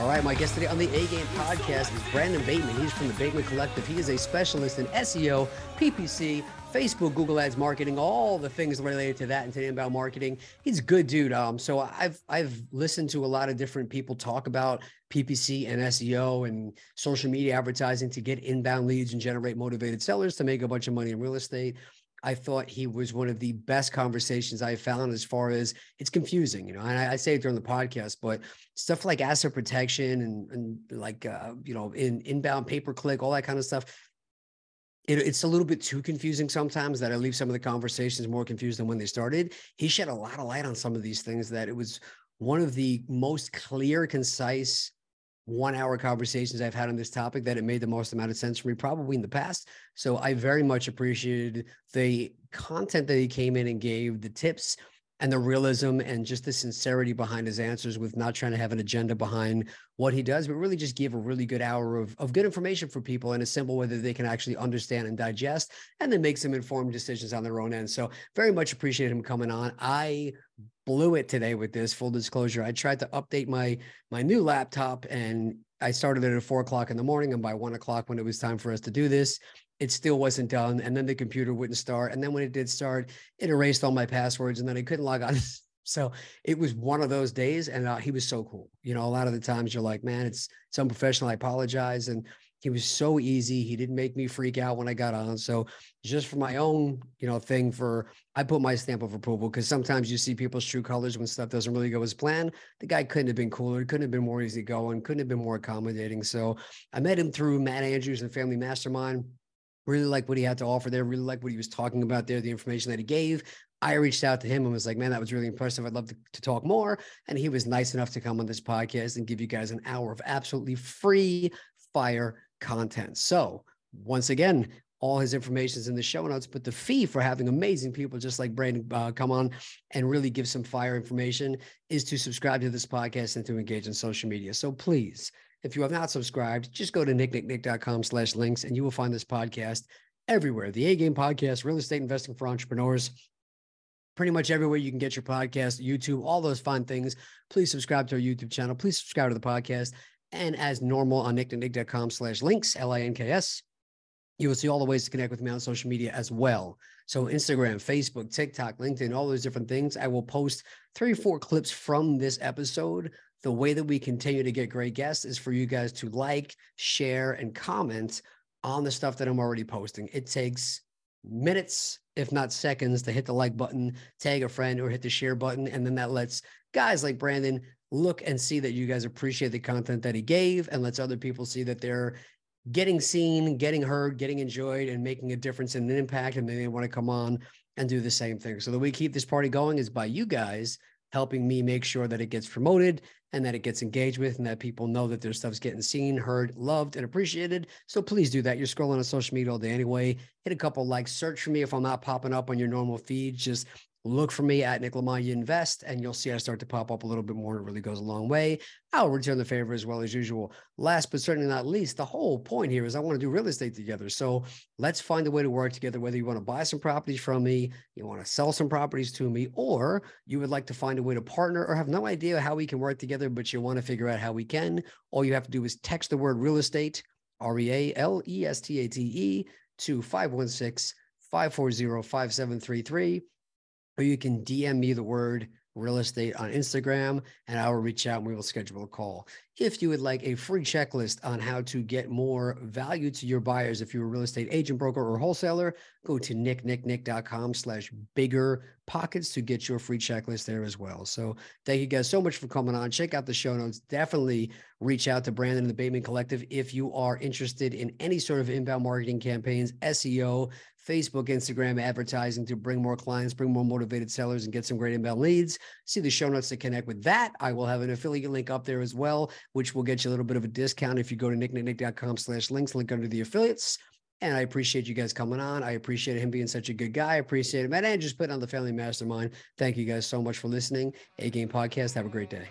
All right, my guest today on the A Game Podcast is Brandon Bateman. He's from The Bateman Collective. He is a specialist in SEO, PPC, Facebook, Google Ads marketing, all the things related to that and to inbound marketing. He's a good dude. So I've listened to a lot of different people talk about PPC and SEO and social media advertising to get inbound leads and generate motivated sellers to make a bunch of money in real estate. I thought he was one of the best conversations I found as far as it's confusing, you know, and I say it during the podcast, but stuff like asset protection and inbound pay-per-click, all that kind of stuff. It's a little bit too confusing sometimes that I leave some of the conversations more confused than when they started. He shed a lot of light on some of these things that it was one of the most clear, concise 1-hour conversations I've had on this topic that it made the most amount of sense for me probably in the past. So I very much appreciated the content that he came in and gave, the tips and the realism and just the sincerity behind his answers with not trying to have an agenda behind what he does, but really just give a really good hour of good information for people in a simple way that they can actually understand and digest and then make some informed decisions on their own end. So very much appreciate him coming on. I blew it today with this, full disclosure. I tried to update my new laptop and I started it at 4:00 in the morning. And by 1:00 when it was time for us to do this, it still wasn't done. And then the computer wouldn't start. And then when it did start, it erased all my passwords and then I couldn't log on. So it was one of those days. And he was so cool. You know, a lot of the times you're like, man, it's unprofessional. I apologize. And he was so easy. He didn't make me freak out when I got on. So just for my own, thing I put my stamp of approval because sometimes you see people's true colors when stuff doesn't really go as planned. The guy couldn't have been cooler. He couldn't have been more easygoing. Couldn't have been more accommodating. So I met him through Matt Andrews and Family Mastermind. Really like what he had to offer there. Really like what he was talking about there, the information that he gave. I reached out to him and was like, man, that was really impressive. I'd love to talk more. And he was nice enough to come on this podcast and give you guys an hour of absolutely free fire content. So once again, all his information is in the show notes, but the fee for having amazing people just like Brandon come on and really give some fire information is to subscribe to this podcast and to engage in social media. So please, if you have not subscribed, just go to nicknicknick.com/links and you will find this podcast everywhere. The A Game Podcast, Real Estate Investing for Entrepreneurs, pretty much everywhere you can get your podcast, YouTube, all those fun things. Please subscribe to our YouTube channel. Please subscribe to the podcast. And as normal on nicknicknick.com/links, LINKS, you will see all the ways to connect with me on social media as well. So Instagram, Facebook, TikTok, LinkedIn, all those different things. I will post 3 or 4 clips from this episode. The way that we continue to get great guests is for you guys to like, share, and comment on the stuff that I'm already posting. It takes minutes, if not seconds, to hit the like button, tag a friend, or hit the share button. And then that lets guys like Brandon look and see that you guys appreciate the content that he gave and lets other people see that they're getting seen, getting heard, getting enjoyed, and making a difference and an impact. And then they want to come on and do the same thing. So the way we keep this party going is by you guys helping me make sure that it gets promoted and that it gets engaged with and that people know that their stuff's getting seen, heard, loved, and appreciated. So please do that. You're scrolling on social media all day anyway. Hit a couple likes. Search for me if I'm not popping up on your normal feed. Just look for me at Nick Lamagna Invest, and you'll see I start to pop up a little bit more. It really goes a long way. I'll return the favor as well as usual. Last but certainly not least, the whole point here is I want to do real estate together. So let's find a way to work together, whether you want to buy some properties from me, you want to sell some properties to me, or you would like to find a way to partner or have no idea how we can work together, but you want to figure out how we can. All you have to do is text the word real estate, REALESTATE, to 516-540-5733. Or you can DM me the word real estate on Instagram and I will reach out and we will schedule a call. If you would like a free checklist on how to get more value to your buyers, if you're a real estate agent, broker, or wholesaler, go to nicknicknick.com/biggerpockets to get your free checklist there as well. So thank you guys so much for coming on. Check out the show notes. Definitely reach out to Brandon and the Bateman Collective if you are interested in any sort of inbound marketing campaigns, SEO, Facebook, Instagram advertising to bring more clients, bring more motivated sellers, and get some great inbound leads. See the show notes to connect with that. I will have an affiliate link up there as well, which will get you a little bit of a discount if you go to nicknicknick.com/links, link under the affiliates. And I appreciate you guys coming on. I appreciate him being such a good guy. I appreciate Matt Andrews putting on the Family Mastermind. Thank you guys so much for listening. A Game Podcast. Have a great day.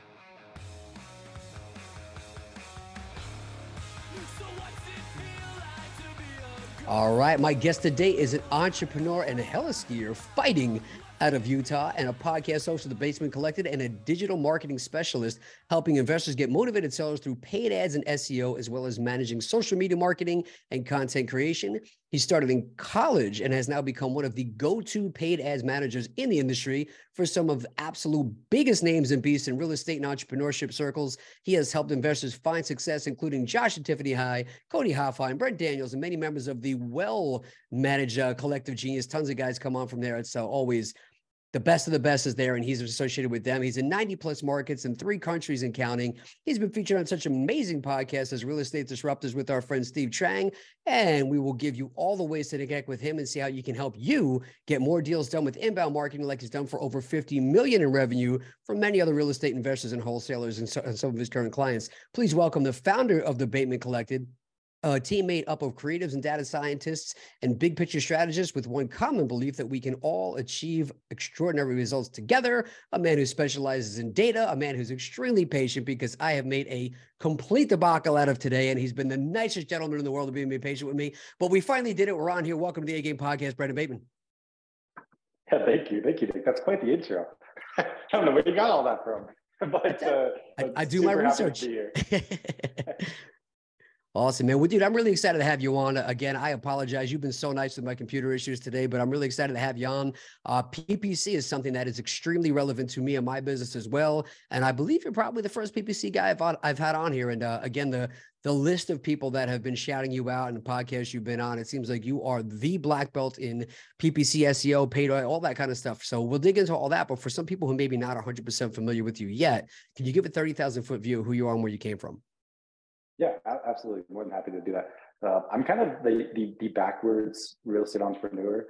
All right, my guest today is an entrepreneur and a heliskier fighting out of Utah and a podcast host of The Bateman Collective and a digital marketing specialist helping investors get motivated sellers through paid ads and SEO, as well as managing social media marketing and content creation. He started in college and has now become one of the go-to paid ads managers in the industry for some of the absolute biggest names and beasts in real estate and entrepreneurship circles. He has helped investors find success, including Josh and Tiffany High, Cody Hofhine, Brent Daniels, and many members of the well-managed Collective Genius. Tons of guys come on from there. It's always the best of the best is there, and he's associated with them. He's in 90-plus markets in 3 countries and counting. He's been featured on such amazing podcasts as Real Estate Disruptors with our friend Steve Trang, and we will give you all the ways to connect with him and see how you can help you get more deals done with inbound marketing like he's done for over $50 million in revenue for many other real estate investors and wholesalers and some of his current clients. Please welcome the founder of The Bateman Collective, a team made up of creatives and data scientists and big picture strategists with one common belief that we can all achieve extraordinary results together. A man who specializes in data, a man who's extremely patient, because I have made a complete debacle out of today, and he's been the nicest gentleman in the world to be patient with me. But we finally did it. We're on here. Welcome to the A Game Podcast, Brandon Bateman. Yeah, thank you. Thank you, Nick. That's quite the intro. I don't know where you got all that from. But I do my research. Awesome, man. Well, dude, I'm really excited to have you on. Again, I apologize. You've been so nice with my computer issues today, but I'm really excited to have you on. PPC is something that is extremely relevant to me and my business as well. And I believe you're probably the first PPC guy I've had on here. And again, the list of people that have been shouting you out and the podcast you've been on, it seems like you are the black belt in PPC, SEO, paid, all that kind of stuff. So we'll dig into all that. But for some people who may be not 100% familiar with you yet, can you give a 30,000-foot view of who you are and where you came from? Yeah, absolutely. More than happy to do that. I'm kind of the backwards real estate entrepreneur,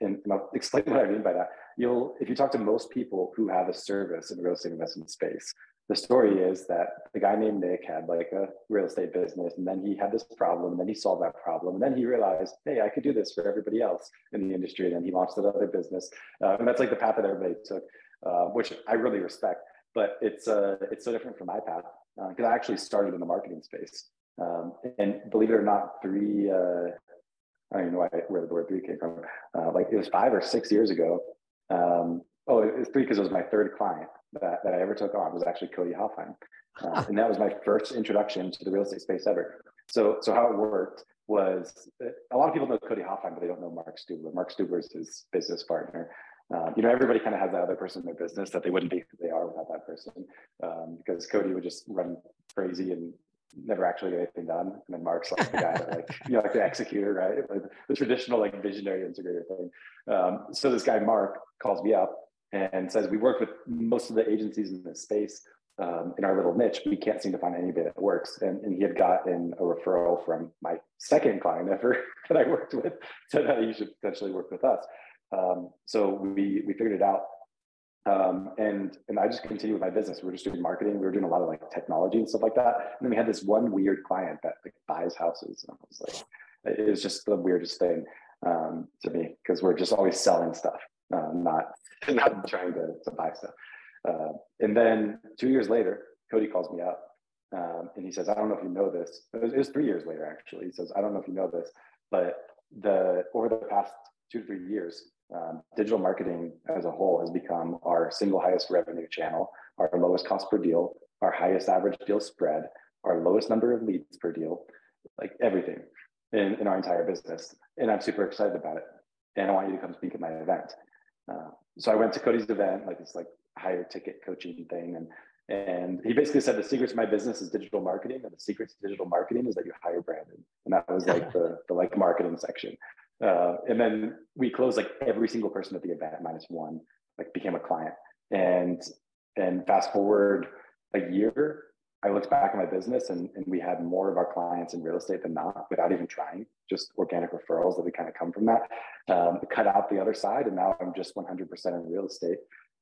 and I'll explain what I mean by that. If you talk to most people who have a service in the real estate investment space, the story is that the guy named Nick had like a real estate business, and then he had this problem, and then he solved that problem, and then he realized, hey, I could do this for everybody else in the industry, and then he launched another business, and that's like the path that everybody took, which I really respect. But it's so different from my path. Because I actually started in the marketing space, and believe it or not, I don't even know where the word 3 came from. Like it was 5 or 6 years ago. It was 3 because it was my third client that I ever took on. It was actually Cody Hofhine, and that was my first introduction to the real estate space ever. So how it worked was, a lot of people know Cody Hofhine, but they don't know Mark Stuber. Mark Stuber is his business partner. Everybody kind of has that other person in their business that they wouldn't be who they are without that person, because Cody would just run crazy and never actually get anything done. And then Mark's like the guy, that, like the executor, right? Like the traditional, like visionary integrator thing. So this guy, Mark, calls me up and says, we work with most of the agencies in this space, in our little niche. We can't seem to find anybody that works. And he had gotten a referral from my second client ever that I worked with, said that you should potentially work with us. So we figured it out, and I just continued with my business. We were just doing marketing. We were doing a lot of like technology and stuff like that. And then we had this one weird client that like buys houses, and I was like, it was just the weirdest thing to me, because we're just always selling stuff, not trying to buy stuff. And then 2 years later, Cody calls me up, and he says, I don't know if you know this. It was 3 years later actually. He says, I don't know if you know this, but over the past 2 to 3 years. Digital marketing as a whole has become our single highest revenue channel, our lowest cost per deal, our highest average deal spread, our lowest number of leads per deal, like everything in our entire business. And I'm super excited about it. And I want you to come speak at my event. So I went to Cody's event, like this like higher ticket coaching thing. And he basically said, the secret to my business is digital marketing. And the secret to digital marketing is that you hire Brandon. And that was like the like marketing section. And then we closed like every single person at the event minus one, like became a client. And fast forward a year, I looked back at my business and we had more of our clients in real estate than not, without even trying, just organic referrals that had kind of come from that. Cut out the other side, and now I'm just 100% in real estate.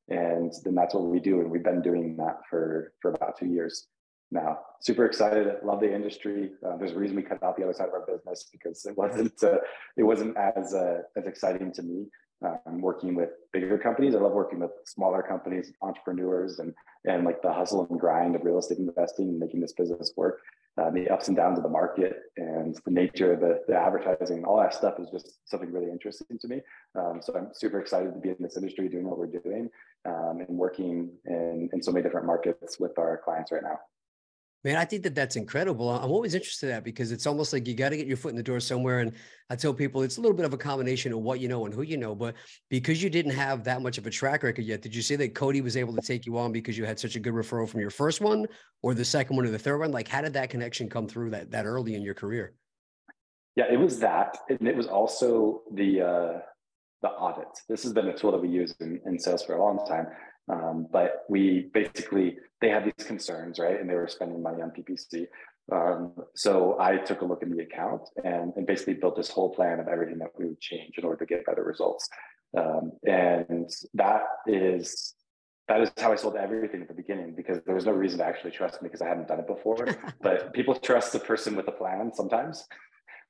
And then that's what we do. And we've been doing that for about 2 years now. Super excited. Love the industry. There's a reason we cut out the other side of our business, because it wasn't as exciting to me. I'm working with bigger companies. I love working with smaller companies, entrepreneurs, and like the hustle and grind of real estate investing and making this business work, the ups and downs of the market and the nature of the advertising, all that stuff is just something really interesting to me. So I'm super excited to be in this industry, doing what we're doing, and working in so many different markets with our clients right now. Man, I think that that's incredible. I'm always interested in that, because it's almost like you got to get your foot in the door somewhere. And I tell people it's a little bit of a combination of what you know and who you know. But because you didn't have that much of a track record yet, did you say that Cody was able to take you on because you had such a good referral from your first one, or the second one, or the third one? Like, how did that connection come through that early in your career? Yeah, it was that. And it was also the audits. This has been a tool that we use in sales for a long time. But we basically, they had these concerns, right? And they were spending money on PPC. So I took a look at the account and basically built this whole plan of everything that we would change in order to get better results. And that is how I sold everything at the beginning, because there was no reason to actually trust me because I hadn't done it before. But people trust the person with the plan sometimes.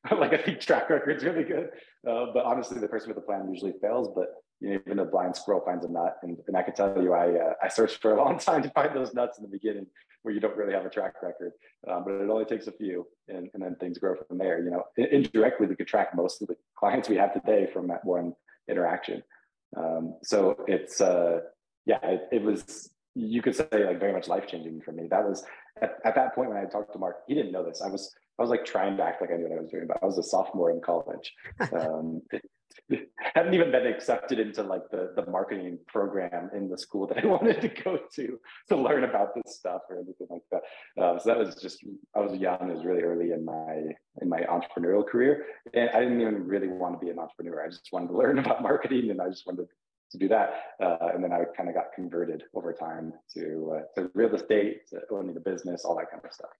Like, I think track record's really good. But honestly, the person with the plan usually fails, but you know, even a blind squirrel finds a nut. And I can tell you, I searched for a long time to find those nuts in the beginning where you don't really have a track record, but it only takes a few, and then things grow from there. You know, indirectly, we could track most of the clients we have today from that one interaction. So it's, it was, you could say, like, very much life-changing for me. That was at that point when I talked to Mark, he didn't know this. I was like trying to act like I knew what I was doing, but I was a sophomore in college. Hadn't even been accepted into like the marketing program in the school that I wanted to go to learn about this stuff or anything like that. So that was just, I was young. It was really early in my entrepreneurial career. And I didn't even really want to be an entrepreneur. I just wanted to learn about marketing, and I just wanted to do that. And then I kind of got converted over time to real estate, to owning a business, all that kind of stuff.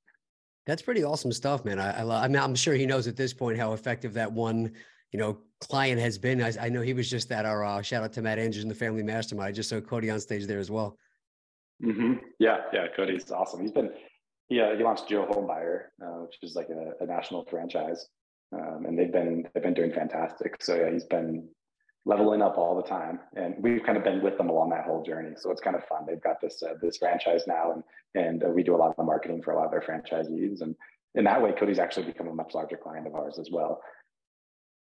That's pretty awesome stuff, man. I'm sure he knows at this point how effective that one, you know, client has been. I know he was just at our shout out to Matt Andrews and the Family Mastermind. I just saw Cody on stage there as well. Mm-hmm. Yeah, Cody's awesome. He's been, he launched Joe Homebuyer, which is like a national franchise, and they've been doing fantastic. So yeah, he's been leveling up all the time, and we've kind of been with them along that whole journey. So it's kind of fun. They've got this franchise now, and we do a lot of the marketing for a lot of their franchisees, and in that way, Cody's actually become a much larger client of ours as well.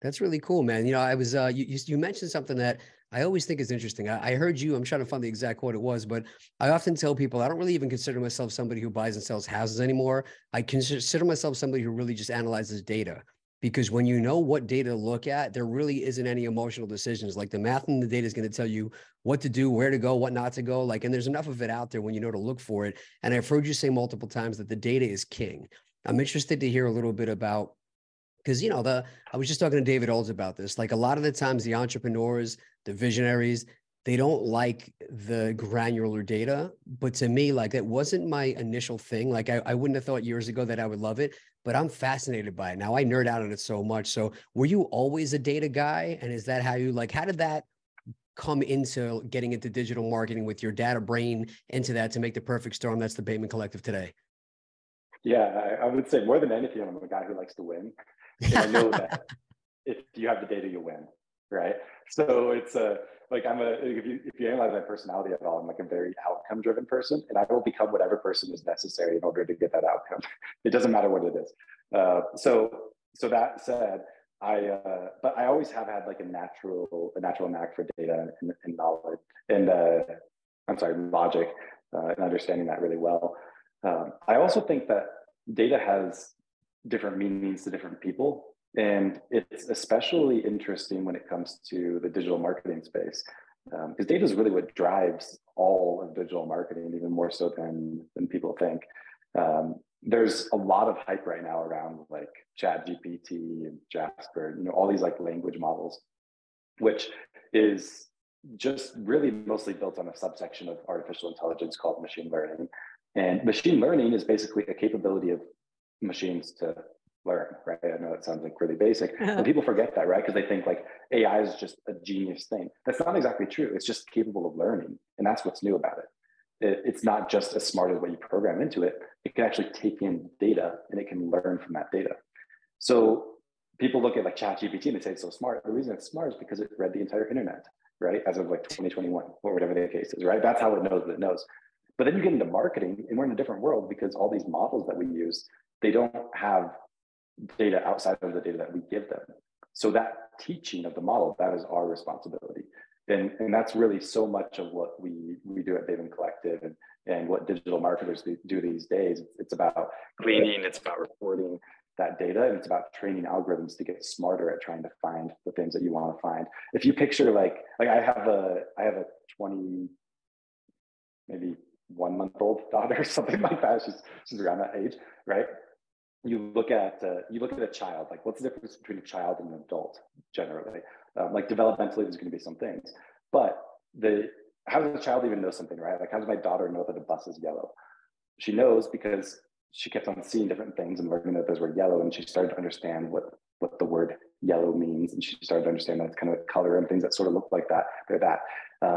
That's really cool, man. You know, I was you mentioned something that I always think is interesting. I heard you. I'm trying to find the exact quote it was, but I often tell people I don't really even consider myself somebody who buys and sells houses anymore. I consider myself somebody who really just analyzes data. Because when you know what data to look at, there really isn't any emotional decisions. Like, the math and the data is going to tell you what to do, where to go, what not to go. Like, and there's enough of it out there when you know to look for it. And I've heard you say multiple times that the data is king. I'm interested to hear a little bit about, because, you know, I was just talking to David Olds about this. Like, a lot of the times the entrepreneurs, the visionaries, they don't like the granular data. But to me, like, that wasn't my initial thing. Like, I wouldn't have thought years ago that I would love it, but I'm fascinated by it now. I nerd out on it so much. So were you always a data guy? And is that how you, like, how did that come into getting into digital marketing with your data brain into that to make the perfect storm? That's the Bateman Collective today. Yeah, I would say more than anything, I'm a guy who likes to win. And I know that if you have the data, you win, right? So it's if you analyze my personality at all, I'm like a very outcome-driven person, and I will become whatever person is necessary in order to get that outcome. It doesn't matter what it is. So that said, but I always have had like a natural knack for data and knowledge and logic and understanding that really well. I also think that data has different meanings to different people. And it's especially interesting when it comes to the digital marketing space, because data is really what drives all of digital marketing, even more so than people think. There's a lot of hype right now around like ChatGPT and Jasper, you know, all these like language models, which is just really mostly built on a subsection of artificial intelligence called machine learning. And machine learning is basically a capability of machines to learn, right? I know that sounds like really basic, and people forget that, right? Because they think like AI is just a genius thing. That's not exactly true. It's just capable of learning, and that's what's new about it. It's not just as smart as what you program into it. It can actually take in data, and it can learn from that data. So people look at like ChatGPT and they say it's so smart. The reason it's smart is because it read the entire internet, right? As of like 2021 or whatever the case is, right? That's how it knows what it knows. But then you get into marketing, and we're in a different world because all these models that we use, they don't have data outside of the data that we give them. So that teaching of the model, that is our responsibility. And that's really so much of what we do at Bateman Collective and what digital marketers do these days. It's about cleaning, it's about reporting that data, and it's about training algorithms to get smarter at trying to find the things that you want to find. If you picture like I have a 20, maybe 1-month-old daughter or something like that. She's around that age, right? You look at a child, like what's the difference between a child and an adult generally? Like developmentally, there's going to be some things, but how does a child even know something, right? Like how does my daughter know that a bus is yellow? She knows because she kept on seeing different things and learning that those were yellow, and she started to understand what the word yellow means, and she started to understand that it's kind of a color and things that sort of look like that. They're that.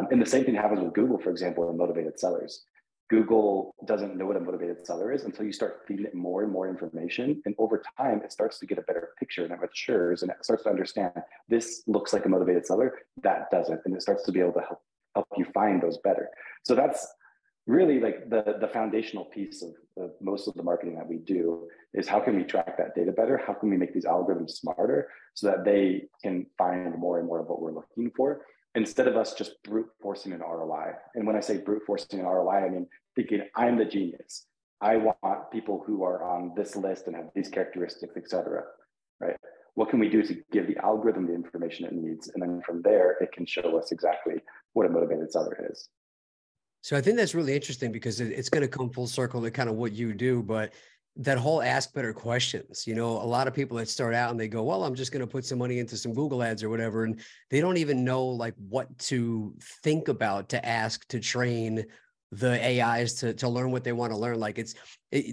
And the same thing happens with Google, for example, and motivated sellers. Google doesn't know what a motivated seller is until you start feeding it more and more information. And over time, it starts to get a better picture, and it matures, and it starts to understand this looks like a motivated seller, that doesn't. And it starts to be able to help you find those better. So that's really like the foundational piece of most of the marketing that we do is how can we track that data better? How can we make these algorithms smarter so that they can find more and more of what we're looking for, instead of us just brute forcing an ROI. And when I say brute forcing an ROI, I mean thinking I'm the genius. I want people who are on this list and have these characteristics, et cetera, right? What can we do to give the algorithm the information it needs? And then from there, it can show us exactly what a motivated seller is. So I think that's really interesting because it's going to come full circle to kind of what you do, but that whole ask better questions, you know, a lot of people that start out and they go, well, I'm just going to put some money into some Google ads or whatever. And they don't even know like what to think about, to ask, to train the AIs to learn what they want to learn. Like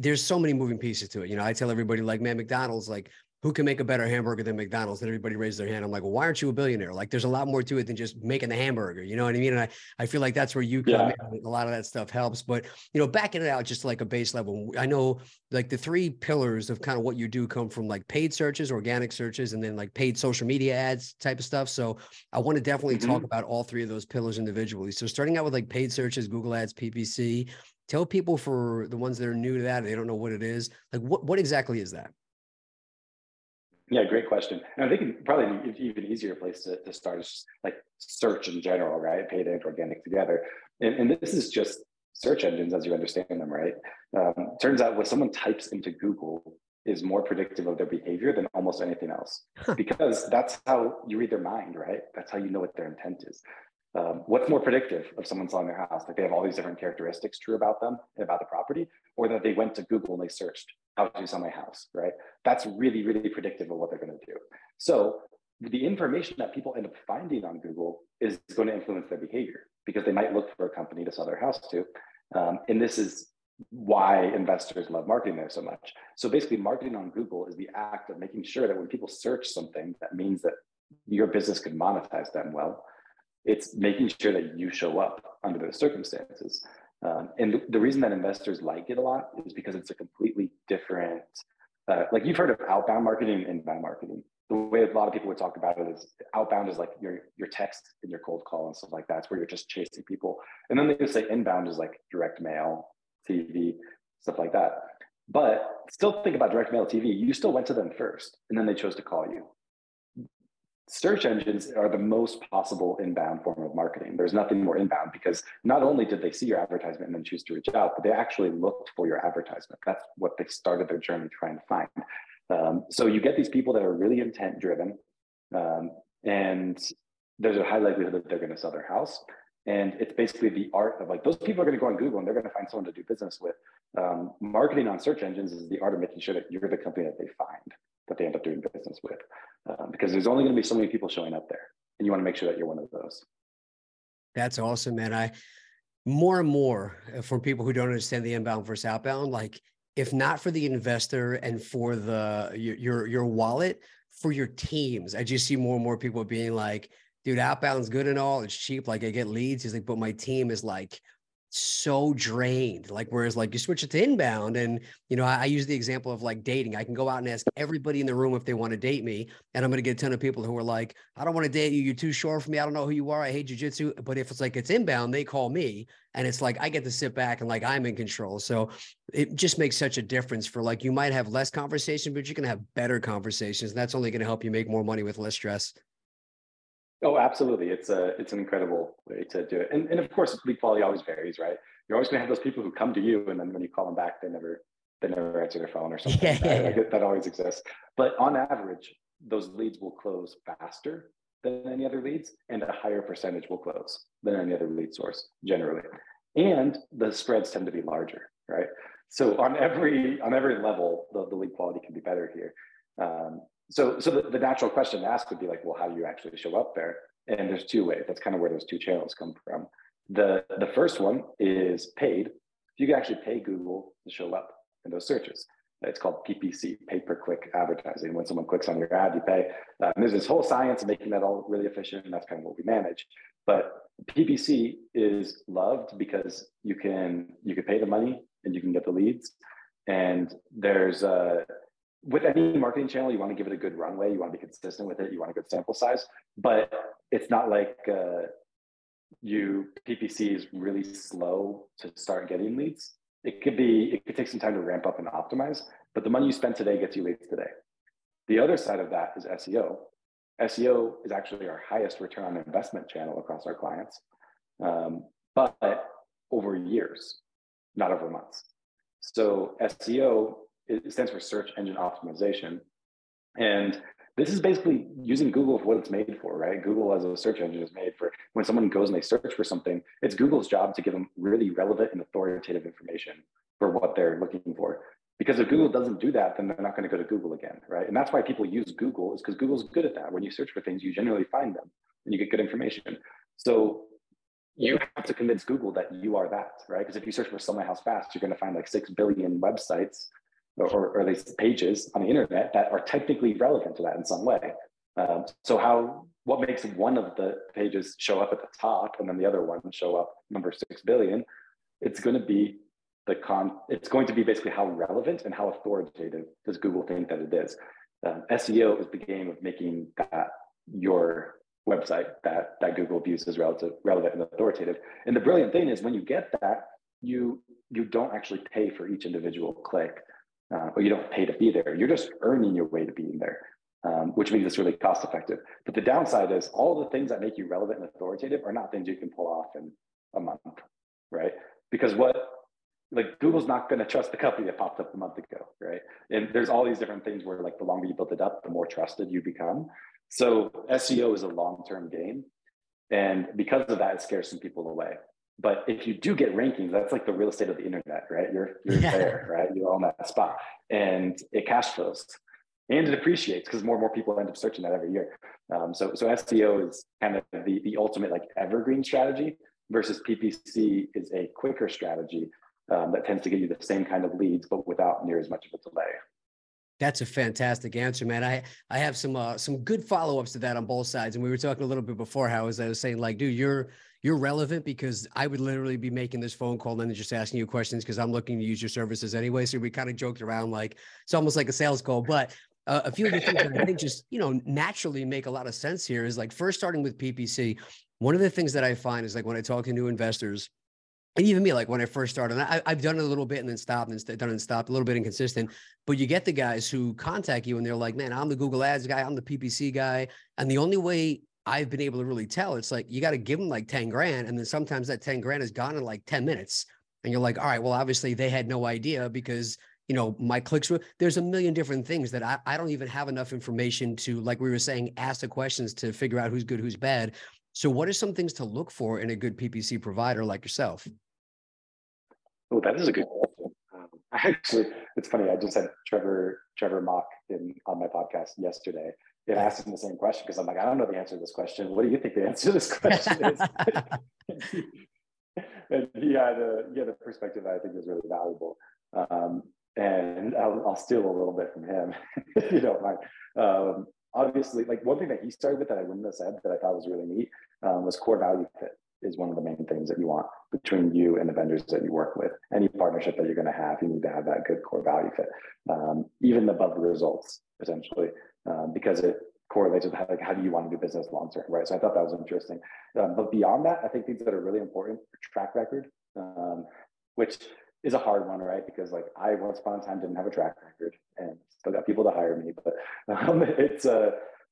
there's so many moving pieces to it. You know, I tell everybody like, man, McDonald's, like who can make a better hamburger than McDonald's? And everybody raised their hand. I'm like, well, why aren't you a billionaire? Like there's a lot more to it than just making the hamburger. You know what I mean? And I feel like that's where you come in. A lot of that stuff helps, but you know, backing it out, just like a base level, I know like the 3 pillars of kind of what you do come from like paid searches, organic searches, and then like paid social media ads type of stuff. So I want to definitely talk about all 3 of those pillars individually. So starting out with like paid searches, Google ads, PPC, tell people for the ones that are new to that, and they don't know what it is. Like what exactly is that? Yeah, great question. And I think probably an even easier place to start is just like search in general, right? Paid and organic together. And this is just search engines as you understand them, right? Turns out what someone types into Google is more predictive of their behavior than almost anything else, because that's how you read their mind, right? That's how you know what their intent is. What's more predictive of someone selling their house? Like they have all these different characteristics true about them and about the property, or that they went to Google and they searched how to sell my house, right? That's really, really predictive of what they're going to do. So the information that people end up finding on Google is going to influence their behavior because they might look for a company to sell their house to. And this is why investors love marketing there so much. So basically marketing on Google is the act of making sure that when people search something, that means that your business could monetize them well. It's making sure that you show up under those circumstances. And the reason that investors like it a lot is because it's a completely different, like you've heard of outbound marketing and inbound marketing. The way a lot of people would talk about it is outbound is like your text and your cold call and stuff like that. It's where you're just chasing people. And then they would say inbound is like direct mail, TV, stuff like that. But still think about direct mail, TV, you still went to them first and then they chose to call you. Search engines are the most possible inbound form of marketing. There's nothing more inbound because not only did they see your advertisement and then choose to reach out, but they actually looked for your advertisement. That's what they started their journey trying to find. So you get these people that are really intent driven, and there's a high likelihood that they're going to sell their house. And it's basically the art of like, those people are going to go on Google and they're going to find someone to do business with. Marketing on search engines is the art of making sure that you're the company that they find, that they end up doing business with, because there's only going to be so many people showing up there, and you want to make sure that you're one of those. That's awesome, man. I more and more for people who don't understand the inbound versus outbound, like if not for the investor and for the your wallet, for your teams, I just see more and more people being like, dude, outbound's good and all, it's cheap, like I get leads. He's like, but my team is like so drained. Like, whereas like you switch it to inbound and, you know, I use the example of like dating. I can go out and ask everybody in the room if they want to date me. And I'm going to get a ton of people who are like, I don't want to date you. You're too short for me. I don't know who you are. I hate jujitsu. But if it's like, it's inbound, they call me and it's like, I get to sit back and like, I'm in control. So it just makes such a difference for like, you might have less conversation, but you can have better conversations. And that's only going to help you make more money with less stress. Oh, absolutely. It's an incredible way to do it. And of course, lead quality always varies, right? You're always going to have those people who come to you and then when you call them back, they never answer their phone or something. Yeah, like that. Yeah. Like, that always exists. But on average, those leads will close faster than any other leads and a higher percentage will close than any other lead source generally. And the spreads tend to be larger, right? So on every level, the lead quality can be better here. So the natural question to ask would be like, well, how do you actually show up there? And there's two ways. That's kind of where those two channels come from. The first one is paid. You can actually pay Google to show up in those searches. It's called PPC, pay-per-click advertising. When someone clicks on your ad, you pay. And there's this whole science of making that all really efficient, and that's kind of what we manage. But PPC is loved because you can pay the money and you can get the leads. And there's with any marketing channel, you want to give it a good runway. You want to be consistent with it. You want a good sample size, but it's not like PPC is really slow to start getting leads. It could take some time to ramp up and optimize, but the money you spend today gets you leads today. The other side of that is SEO. SEO is actually our highest return on investment channel across our clients, but over years, not over months. So SEO, it stands for search engine optimization. And this is basically using Google for what it's made for, right? Google as a search engine is made for when someone goes and they search for something, it's Google's job to give them really relevant and authoritative information for what they're looking for. Because if Google doesn't do that, then they're not going to go to Google again, right? And that's why people use Google, is because Google's good at that. When you search for things, you generally find them and you get good information. So you have to convince Google that you are that, right? Because if you search for Sell My House Fast, you're going to find like 6 billion websites or at least pages on the internet that are technically relevant to that in some way. So what makes one of the pages show up at the top and then the other one show up number 6 billion? It's going to be basically how relevant and how authoritative does Google think that it is. SEO is the game of making that your website that Google views as relevant and authoritative. And the brilliant thing is when you get that, you don't actually pay for each individual click. Or you don't pay to be there. You're just earning your way to being there, which means it's really cost effective. But the downside is all the things that make you relevant and authoritative are not things you can pull off in a month, right? Because Google's not going to trust the company that popped up a month ago, right? And there's all these different things where like the longer you build it up, the more trusted you become. So SEO is a long-term game. And because of that, it scares some people away. But if you do get rankings, that's like the real estate of the internet, right? You're there, right? You own that spot. And it cash flows and it appreciates because more and more people end up searching that every year. So SEO is kind of the ultimate like evergreen strategy versus PPC is a quicker strategy that tends to give you the same kind of leads, but without near as much of a delay. That's a fantastic answer, man. I have some good follow-ups to that on both sides. And we were talking a little bit before how, as I was saying, like, dude, you're relevant because I would literally be making this phone call and then just asking you questions because I'm looking to use your services anyway. So we kind of joked around like it's almost like a sales call. But a few of the things that I think just, you know, naturally make a lot of sense here is like first starting with PPC. One of the things that I find is like when I talk to new investors, and even me, like when I first started, I've done it a little bit and then stopped and done it and stopped, a little bit inconsistent. But you get the guys who contact you and they're like, man, I'm the Google Ads guy, I'm the PPC guy. And the only way I've been able to really tell, it's like, you got to give them like 10 grand. And then sometimes that 10 grand is gone in like 10 minutes. And you're like, all right, well, obviously they had no idea because, you know, my clicks were, there's a million different things that I don't even have enough information to, like we were saying, ask the questions to figure out who's good, who's bad. So what are some things to look for in a good PPC provider like yourself? Oh, that is a good question. Actually, it's funny. I just had Trevor Mock on my podcast yesterday. And I asked him the same question because I'm like, I don't know the answer to this question. What do you think the answer to this question is? And he had a perspective that I think is really valuable. And I'll steal a little bit from him, if you don't mind. Obviously, like one thing that he started with that I wouldn't have said that I thought was really neat was core value fit is one of the main things that you want between you and the vendors that you work with. Any partnership that you're going to have, you need to have that good core value fit, even above the results, essentially, because it correlates with how do you want to do business long term, right? So I thought that was interesting. But beyond that, I think things that are really important are track record, which is a hard one, right? Because like I once upon a time didn't have a track record and still got people to hire me, but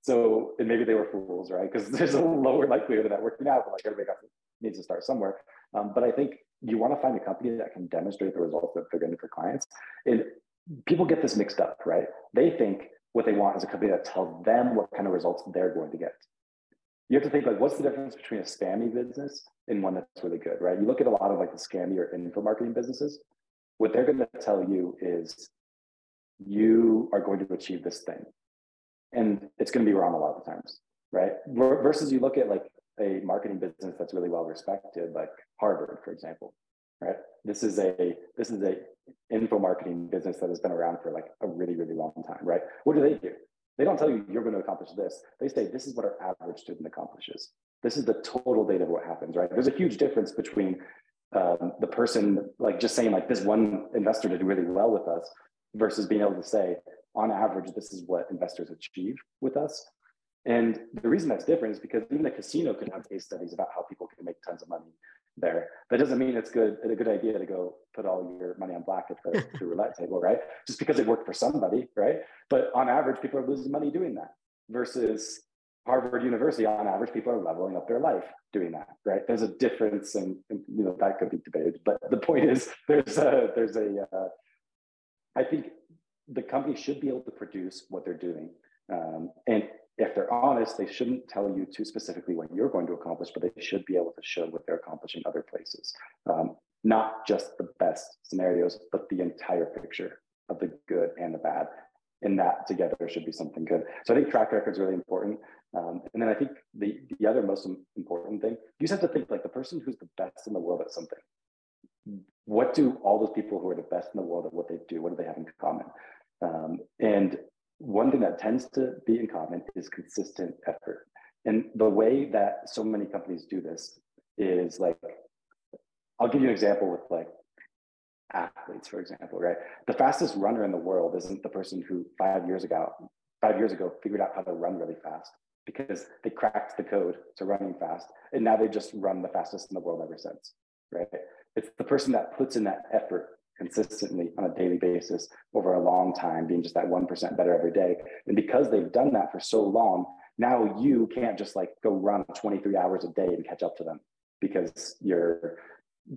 so, and maybe they were fools, right? Because there's a lower likelihood of that working out, but like everybody needs to start somewhere. But I think you want to find a company that can demonstrate the results that they're getting for clients. And people get this mixed up, right? They think what they want is a company that tells them what kind of results they're going to get. You have to think like, what's the difference between a spammy business and one that's really good, right? You look at a lot of like the scammy or info marketing businesses, what they're going to tell you is you are going to achieve this thing. And it's going to be wrong a lot of times, right? Versus you look at like a marketing business that's really well respected, like Harvard, for example, right? This is a info marketing business that has been around for like a really, really long time, right? What do? They don't tell you you're going to accomplish this. They say, this is what our average student accomplishes. This is the total data of what happens, right? There's a huge difference between the person like just saying like this one investor did really well with us versus being able to say, on average, this is what investors achieve with us. And the reason that's different is because even a casino can have case studies about how people can make tons of money there. That doesn't mean it's a good idea to go put all your money on black at the roulette table, right? Just because it worked for somebody, right? But on average, people are losing money doing that. Versus Harvard University, on average, people are leveling up their life doing that, right? There's a difference, and you know that could be debated. But the point is, I think the company should be able to produce what they're doing. And if they're honest, they shouldn't tell you too specifically what you're going to accomplish, but they should be able to show what they're accomplishing other places. Not just the best scenarios, but the entire picture of the good and the bad. And that together should be something good. So I think track record is really important. And then I think the other most important thing, you just have to think like the person who's the best in the world at something. What do all those people who are the best in the world at what they do, what do they have in common? And one thing that tends to be in common is consistent effort. And the way that so many companies do this is like, I'll give you an example with like athletes, for example, right? The fastest runner in the world isn't the person who five years ago figured out how to run really fast because they cracked the code to running fast. And now they just run the fastest in the world ever since, right? It's the person that puts in that effort consistently on a daily basis over a long time, being just that 1% better every day. And because they've done that for so long, now you can't just like go run 23 hours a day and catch up to them because you're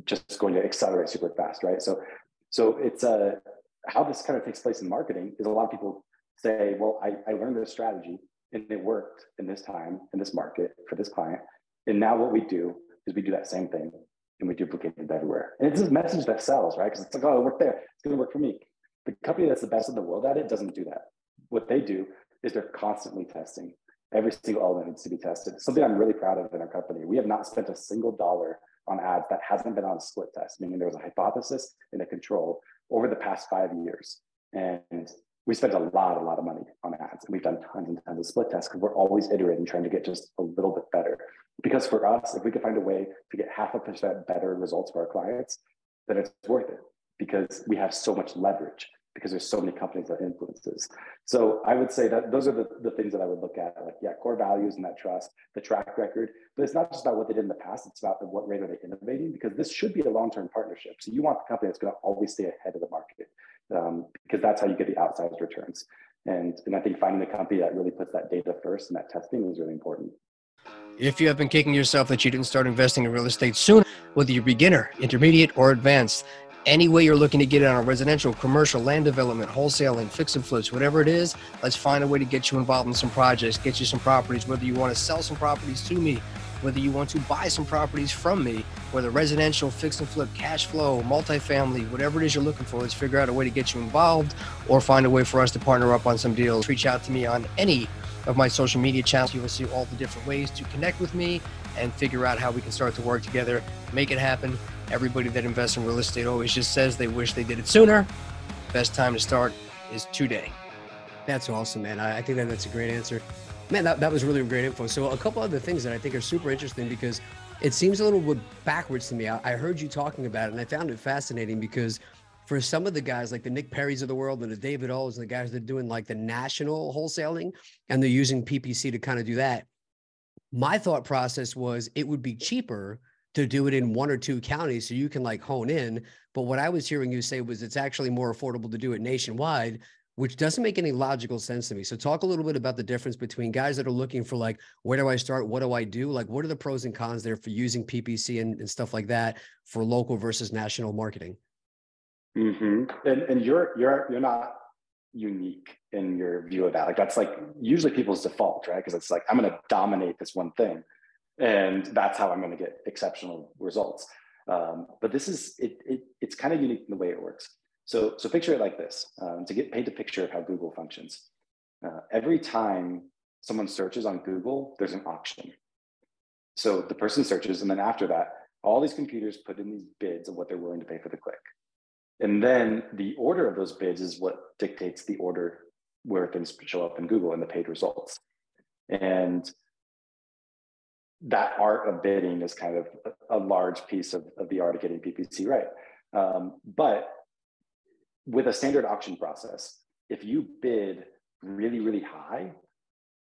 just going to accelerate super fast, right? So it's how this kind of takes place in marketing is a lot of people say, well, I learned this strategy and it worked in this time, in this market, for this client. And now what we do is we do that same thing and we duplicate it everywhere. And it's this message that sells, right? Because it's like, oh, it worked there. It's going to work for me. The company that's the best in the world at it doesn't do that. What they do is they're constantly testing. Every single element needs to be tested. Something I'm really proud of in our company. We have not spent a single dollar on ads that hasn't been on a split test, meaning there was a hypothesis and a control over the past 5 years. And we spent a lot of money on ads. And we've done tons and tons of split tests because we're always iterating, trying to get just a little bit better. Because for us, if we can find a way to get 0.5% better results for our clients, then it's worth it because we have so much leverage because there's so many companies that influence this. So I would say that those are the things that I would look at, like, yeah, core values and that trust, the track record, but it's not just about what they did in the past, it's about at what rate are they innovating because this should be a long-term partnership. So you want the company that's going to always stay ahead of the market because that's how you get the outsized returns. And I think finding a company that really puts that data first and that testing is really important. If you have been kicking yourself that you didn't start investing in real estate soon, whether you're beginner, intermediate, or advanced, any way you're looking to get in on residential, commercial, land development, wholesaling, fix and flips, whatever it is, let's find a way to get you involved in some projects, get you some properties, whether you want to sell some properties to me, whether you want to buy some properties from me, whether residential, fix and flip, cash flow, multifamily, whatever it is you're looking for, let's figure out a way to get you involved or find a way for us to partner up on some deals. Reach out to me on any of my social media channels. You will see all the different ways to connect with me and figure out how we can start to work together, make it happen. Everybody that invests in real estate always just says they wish they did it sooner. Best time to start is today. That's awesome, man. I think that's a great answer. Man, that was really great info. So a couple other things that I think are super interesting because it seems a little bit backwards to me. I heard you talking about it and I found it fascinating because for some of the guys like the Nick Perrys of the world and the David O's and the guys that are doing like the national wholesaling and they're using PPC to kind of do that. My thought process was it would be cheaper to do it in one or two counties so you can like hone in. But what I was hearing you say was it's actually more affordable to do it nationwide, which doesn't make any logical sense to me. So talk a little bit about the difference between guys that are looking for like, where do I start? What do I do? Like, what are the pros and cons there for using PPC and stuff like that for local versus national marketing? Mm-hmm. And you're not unique in your view of that. Like, that's like usually people's default, right? Because it's like, I'm going to dominate this one thing and that's how I'm going to get exceptional results. But this is, it's kind of unique in the way it works. So picture it like this, to paint a picture of how Google functions. Every time someone searches on Google, there's an auction. So the person searches, and then after that, all these computers put in these bids of what they're willing to pay for the click. And then the order of those bids is what dictates the order where things show up in Google and the paid results. And that art of bidding is kind of a large piece of the art of getting PPC right. But with a standard auction process, if you bid really, really high,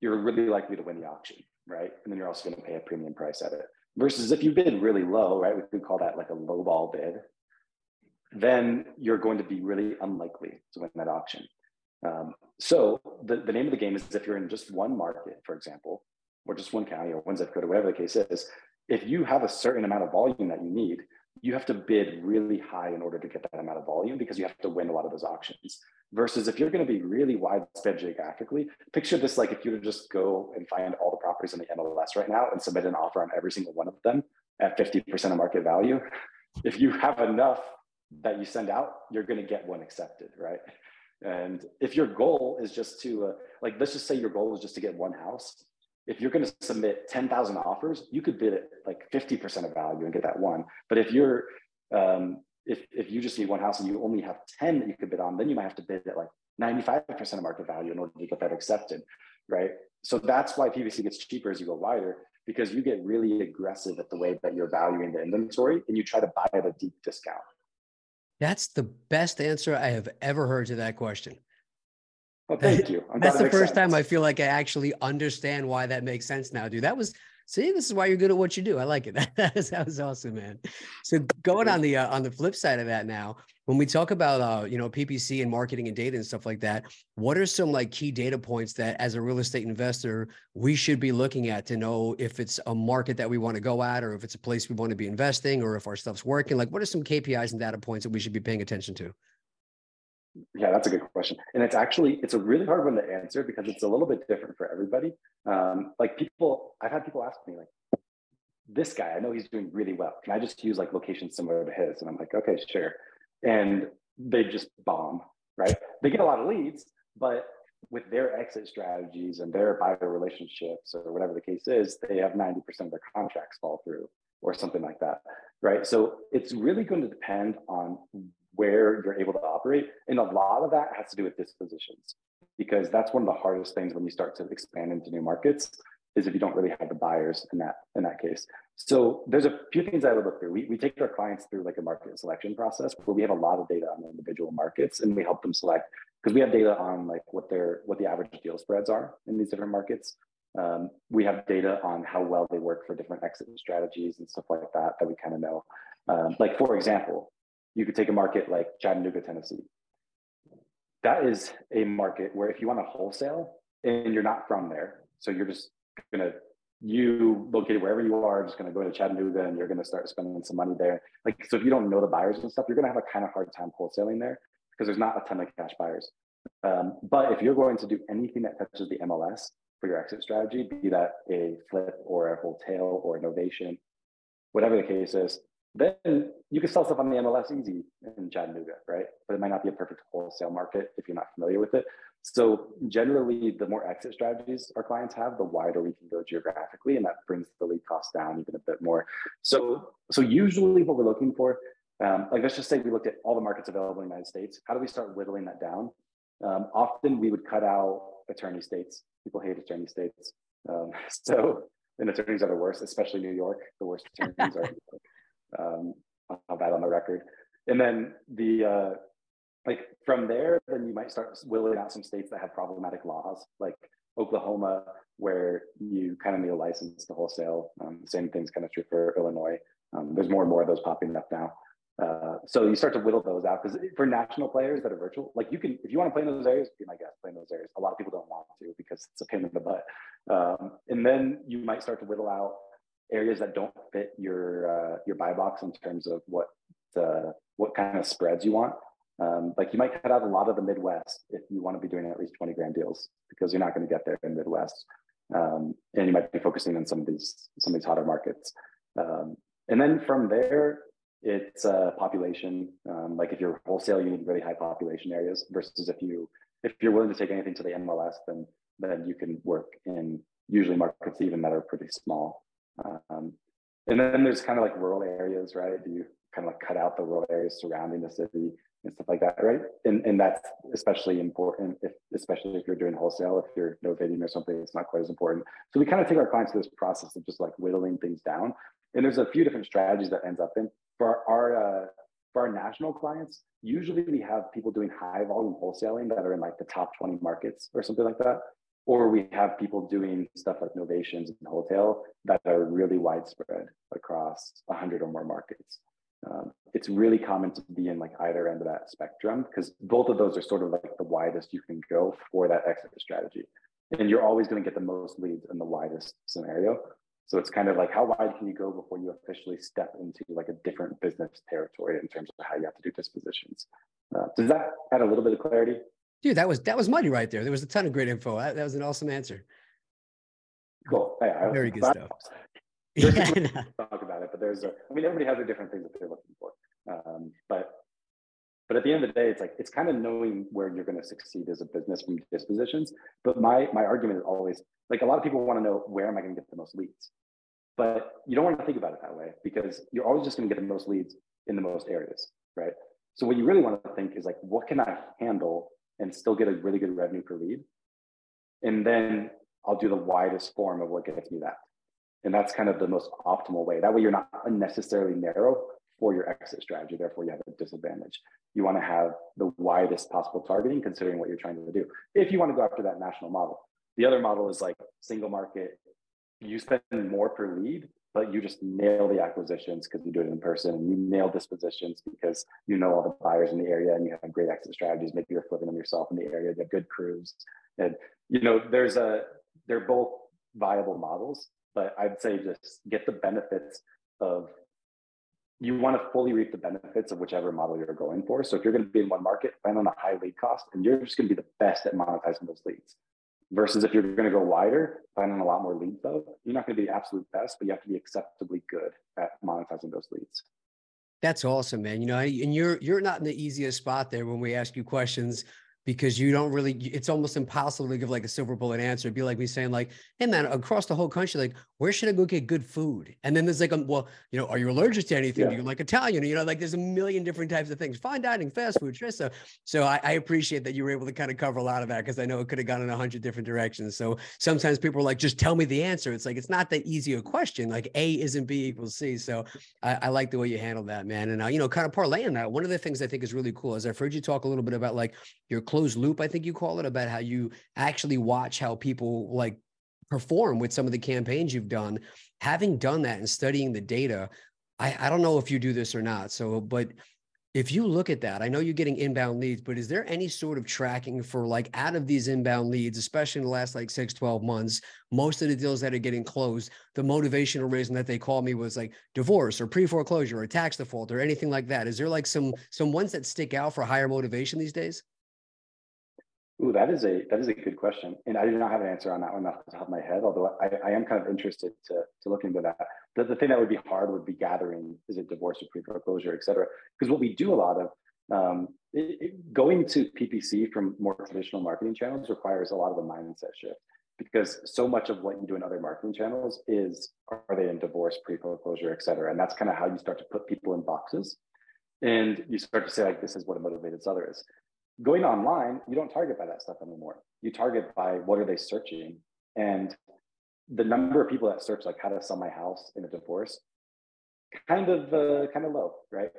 you're really likely to win the auction, right? And then you're also going to pay a premium price at it. Versus if you bid really low, right? We could call that like a low ball bid. Then you're going to be really unlikely to win that auction. So the name of the game is if you're in just one market, for example, or just one county or one zip code or whatever the case is, if you have a certain amount of volume that you need, you have to bid really high in order to get that amount of volume because you have to win a lot of those auctions. Versus if you're going to be really widespread geographically, picture this like if you were to just go and find all the properties in the MLS right now and submit an offer on every single one of them at 50% of market value. If you have enough that you send out, you're going to get one accepted, right? And if your goal is just to, let's just say your goal is just to get one house. If you're going to submit 10,000 offers, you could bid at like 50% of value and get that one. But if you're, if you just need one house and you only have 10 that you could bid on, then you might have to bid at like 95% of market value in order to get that accepted, right? So that's why PPC gets cheaper as you go wider, because you get really aggressive at the way that you're valuing the inventory and you try to buy at a deep discount. That's the best answer I have ever heard to that question. Well, thank you. That's the first time I feel like I actually understand why that makes sense now, dude. This is why you're good at what you do. I like it. That was awesome, man. So going on the flip side of that now, when we talk about, PPC and marketing and data and stuff like that, what are some like key data points that as a real estate investor, we should be looking at to know if it's a market that we want to go at, or if it's a place we want to be investing, or if our stuff's working? Like, what are some KPIs and data points that we should be paying attention to? Yeah, that's a good question. And it's a really hard one to answer because it's a little bit different for everybody. I've had people ask me like, this guy, I know he's doing really well. Can I just use like locations similar to his? And I'm like, okay, sure. And they just bomb, right? They get a lot of leads, but with their exit strategies and their buyer relationships or whatever the case is, they have 90% of their contracts fall through or something like that, right? So it's really going to depend on where you're able to operate. And a lot of that has to do with dispositions, because that's one of the hardest things when you start to expand into new markets is if you don't really have the buyers in that case. So there's a few things I would look through. We take our clients through like a market selection process where we have a lot of data on individual markets and we help them select, because we have data on like what the average deal spreads are in these different markets. We have data on how well they work for different exit strategies and stuff like that we kind of know. Like for example, you could take a market like Chattanooga, Tennessee. That is a market where if you want to wholesale and you're not from there, so you're just going to, you located wherever you are, just going to go to Chattanooga and you're going to start spending some money there. Like, so if you don't know the buyers and stuff, you're going to have a kind of hard time wholesaling there because there's not a ton of cash buyers. But if you're going to do anything that touches the MLS for your exit strategy, be that a flip or a wholesale or an novation, whatever the case is, then you can sell stuff on the MLS easy in Chattanooga, right? But it might not be a perfect wholesale market if you're not familiar with it. So generally, the more exit strategies our clients have, the wider we can go geographically, and that brings the lead cost down even a bit more. So usually what we're looking for, like let's just say we looked at all the markets available in the United States. How do we start whittling that down? Often we would cut out attorney states. People hate attorney states. And attorneys are the worst, especially New York. The worst attorneys are I'll bet on the record. And then from there, then you might start whittling out some states that have problematic laws, like Oklahoma, where you kind of need a license to wholesale. Same thing's kind of true for Illinois. There's more and more of those popping up now. So you start to whittle those out, because for national players that are virtual, like you can, if you want to play in those areas, be my guest, play in those areas. A lot of people don't want to because it's a pain in the butt. And then you might start to whittle out areas that don't fit your buy box in terms of what kind of spreads you want. Like you might cut out a lot of the Midwest if you want to be doing at least 20 grand deals, because you're not going to get there in the Midwest. And you might be focusing on some of these hotter markets. And then from there, it's population. Like if you're wholesale, you need really high population areas, versus if you're willing to take anything to the MLS, then you can work in usually markets even that are pretty small. And then there's kind of like rural areas, right? You kind of like cut out the rural areas surrounding the city and stuff like that, right? And that's especially important, especially if you're doing wholesale. If you're novating or something, it's not quite as important. So we kind of take our clients through this process of just like whittling things down. And there's a few different strategies that ends up in. For our national clients, usually we have people doing high volume wholesaling that are in like the top 20 markets or something like that. Or we have people doing stuff like novations and wholesale that are really widespread across 100 or more markets. It's really common to be in like either end of that spectrum, because both of those are sort of like the widest you can go for that exit strategy. And you're always going to get the most leads in the widest scenario. So it's kind of like, how wide can you go before you officially step into like a different business territory in terms of how you have to do dispositions? Does that add a little bit of clarity? Dude, that was money right there. There was a ton of great info. That was an awesome answer. Cool. Yeah, very good stuff. Talk about it, but everybody has their different things that they're looking for. But at the end of the day, it's like, it's kind of knowing where you're going to succeed as a business from dispositions. But my argument is always like, a lot of people want to know, where am I going to get the most leads? But you don't want to think about it that way, because you're always just going to get the most leads in the most areas, right? So what you really want to think is like, what can I handle and still get a really good revenue per lead? And then I'll do the widest form of what gets me that. And that's kind of the most optimal way. That way you're not unnecessarily narrow for your exit strategy, therefore you have a disadvantage. You want to have the widest possible targeting, considering what you're trying to do, if you want to go after that national model. The other model is like single market. You spend more per lead, but you just nail the acquisitions because you do it in person, and you nail dispositions because you know all the buyers in the area and you have great exit strategies. Maybe you're flipping them yourself in the area. You have good crews, and they're both viable models, but I'd say just get the benefits of. You want to fully reap the benefits of whichever model you're going for. So if you're going to be in one market, plan on a high lead cost, and you're just going to be the best at monetizing those leads. Versus if you're going to go wider, plan on a lot more leads, though. You're not going to be the absolute best, but you have to be acceptably good at monetizing those leads. That's awesome, man. You know, and you're not in the easiest spot there when we ask you questions, because you don't really, it's almost impossible to give like a silver bullet answer. It'd be like me saying like, hey man, across the whole country, like, where should I go get good food? And then there's like, well, you know, are you allergic to anything? Yeah. Do you like Italian? You know, like there's a million different types of things, fine dining, fast food, stress. So I appreciate that you were able to kind of cover a lot of that, because I know it could have gone in 100 different directions. So sometimes people are like, just tell me the answer. It's like, it's not that easy a question. Like A isn't B equals C. So I like the way you handled that, man. And you know, kind of parlaying that, one of the things I think is really cool is I've heard you talk a little bit about like your closed loop, I think you call it, about how you actually watch how people like perform with some of the campaigns you've done. Having done that and studying the data, I don't know if you do this or not. So, but if you look at that, I know you're getting inbound leads, but is there any sort of tracking for like out of these inbound leads, especially in the last like 6-12 months, most of the deals that are getting closed, the motivational reason that they called me was like divorce or pre-foreclosure or tax default or anything like that. Is there like some ones that stick out for higher motivation these days? Ooh, that is a good question. And I do not have an answer on that one off the top of my head, although I am kind of interested to look into that. The thing that would be hard would be gathering, is it divorce or pre-foreclosure, et cetera. Because what we do a lot of going to PPC from more traditional marketing channels requires a lot of a mindset shift, because so much of what you do in other marketing channels is, are they in divorce, pre-foreclosure, et cetera. And that's kind of how you start to put people in boxes. And you start to say, like, this is what a motivated seller is. Going online, you don't target by that stuff anymore. You target by what are they searching. And the number of people that search, like, how to sell my house in a divorce, kind of low, right?